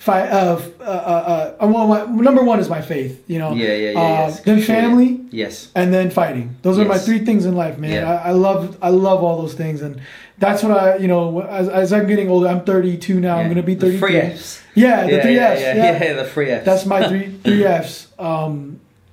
Number one is my faith, you know. Yes. Then family. Yeah. Yes. And then fighting. Those are my three things in life, man. Yeah. I love all those things. And that's what I, you know, as I'm getting older, I'm 32 now. Yeah. I'm going to be 33. The 3 Fs. Yeah, the 3 Fs. The 3 Fs. That's my three Fs.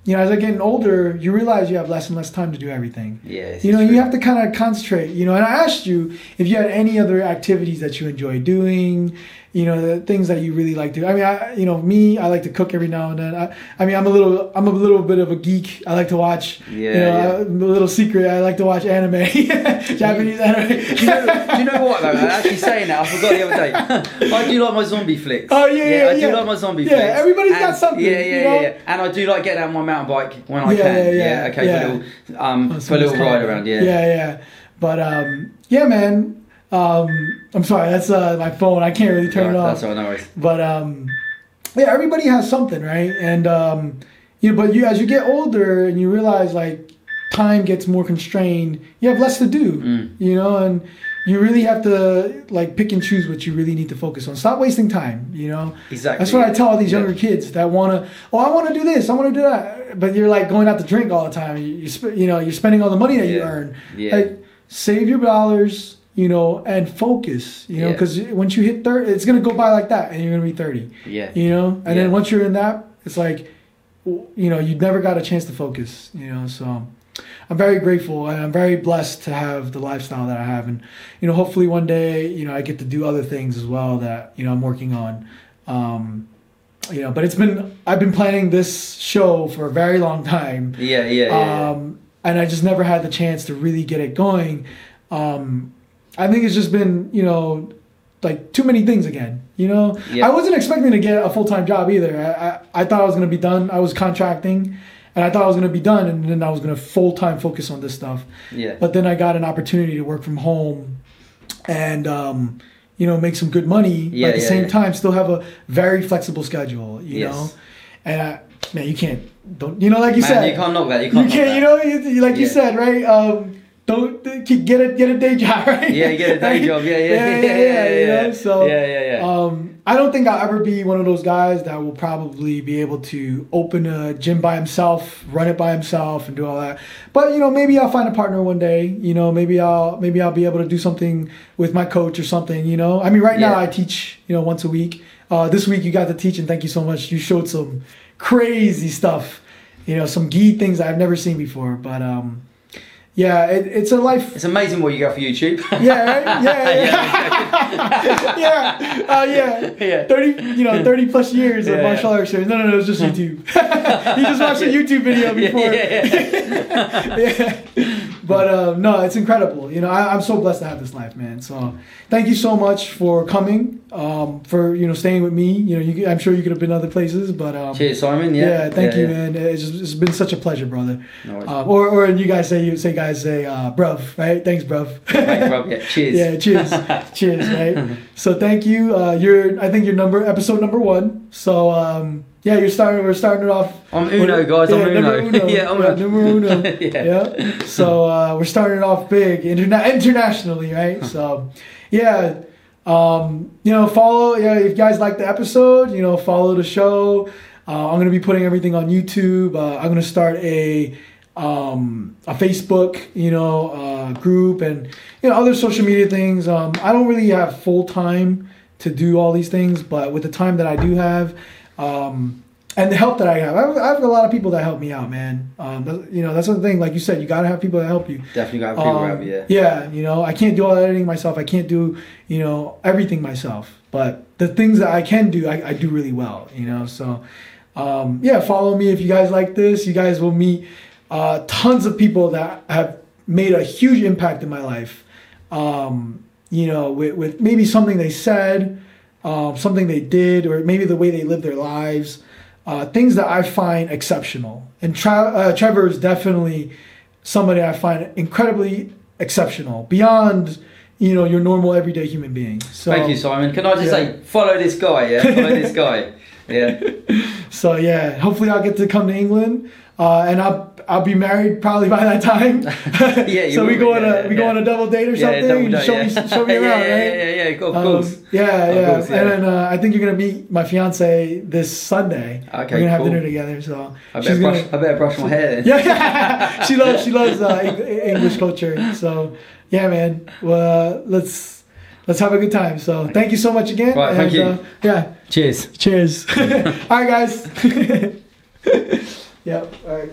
You know, as I'm getting older, you realize you have less and less time to do everything. Yes. You know, you have to kind of concentrate, you know. And I asked you if you had any other activities that you enjoy doing, you know, the things that you really like to do. I mean, I like to cook every now and then. I'm a little bit of a geek. I like to watch, a little secret, I like to watch anime, Japanese anime. Do you know what, though? I'm actually saying that, I forgot the other day. I do like my zombie flicks. Oh, I do like my zombie flicks. Yeah, everybody's got something, you know? And I do like getting out on my mountain bike when I can. For a little ride around, But, yeah, man. I'm sorry, that's my phone. I can't really turn it off. That's all, no worries. But yeah, everybody has something, right? And you know, but you as you get older and you realize like time gets more constrained, you have less to do, you know, and you really have to like pick and choose what you really need to focus on. Stop wasting time, you know. Exactly. That's what I tell all these younger kids that wanna, I wanna do this, I wanna do that, but you're like going out to drink all the time. You're spending all the money that you earn. Yeah. Like, save your dollars. You know, and focus, you know, because once you hit 30, it's going to go by like that and you're going to be 30, you know, and then once you're in that, it's like, you know, you never got a chance to focus, you know, so I'm very grateful and I'm very blessed to have the lifestyle that I have. And, you know, hopefully one day, you know, I get to do other things as well that, you know, I'm working on, you know, but I've been planning this show for a very long time. And I just never had the chance to really get it going. I think it's just been, you know, like too many things again, you know. Yeah. I wasn't expecting to get a full-time job either. I thought I was going to be done. I was contracting and I thought I was going to be done and then I was going to full-time focus on this stuff. Yeah. But then I got an opportunity to work from home and, you know, make some good money. But at the same time, still have a very flexible schedule, you know. And man, you can't, you know, like you said. You can't knock that. You said, right? Don't get a day job, right? Yeah, get a day job. I don't think I'll ever be one of those guys that will probably be able to open a gym by himself, run it by himself, and do all that. But you know, maybe I'll find a partner one day. You know, maybe I'll be able to do something with my coach or something. You know, I mean, right now I teach, you know, once a week. This week you got to teach, and thank you so much. You showed some crazy stuff. You know, some gi things I've never seen before, but. Yeah, it's a life. It's amazing what you got for YouTube. Yeah, right? Yeah. 30 plus years of martial arts experience. No, it was just YouTube. You just watched a YouTube video before. But no, it's incredible. You know, I'm so blessed to have this life, man. So thank you so much for coming, for, you know, staying with me. You know, I'm sure you could have been other places, but cheers, Simon. Yeah, thank you, man. It's been such a pleasure, brother. No or you guys say bruv, right? Thanks, bruv. Thanks, bruv. Yeah, cheers. Yeah, cheers. Cheers, right? So thank you. I think your episode number 1. So yeah, we're starting it off. I'm Uno, guys. I'm Uno. Yeah, I'm Uno. Yeah. So we're starting it off big internationally, right? So yeah, you know, follow. Yeah, if you guys like the episode, you know, follow the show. I'm gonna be putting everything on YouTube. I'm gonna start a Facebook, you know, group, and you know, other social media things. I don't really have full time to do all these things, but with the time that I do have. And the help that I have a lot of people that help me out, man. You know, that's the thing. Like you said, you gotta have people that help you. Definitely gotta have people help you. Yeah, you know, I can't do all the editing myself. I can't do, you know, everything myself. But the things that I can do, I do really well. You know, so yeah, follow me if you guys like this. You guys will meet tons of people that have made a huge impact in my life. You know, with maybe something they said. Something they did, or maybe the way they live their lives, things that I find exceptional. And Trevor is definitely somebody I find incredibly exceptional, beyond, you know, your normal everyday human being. So thank you, Simon. Can I just say, follow this guy? Yeah, follow this guy. Yeah. So yeah, hopefully I'll get to come to England, and I'll be married probably by that time. Yeah, you so we go on on a double date or something. Yeah, show me around, right? Yeah, of course. Yeah. And then I think you're gonna meet my fiance this Sunday. Okay, we're gonna have dinner together. So I better brush my hair then. Yeah, she loves English culture. So yeah, man. Well, let's have a good time. So thank you so much again. Right, thank you. Yeah. Cheers. All right, guys. Yep. All right.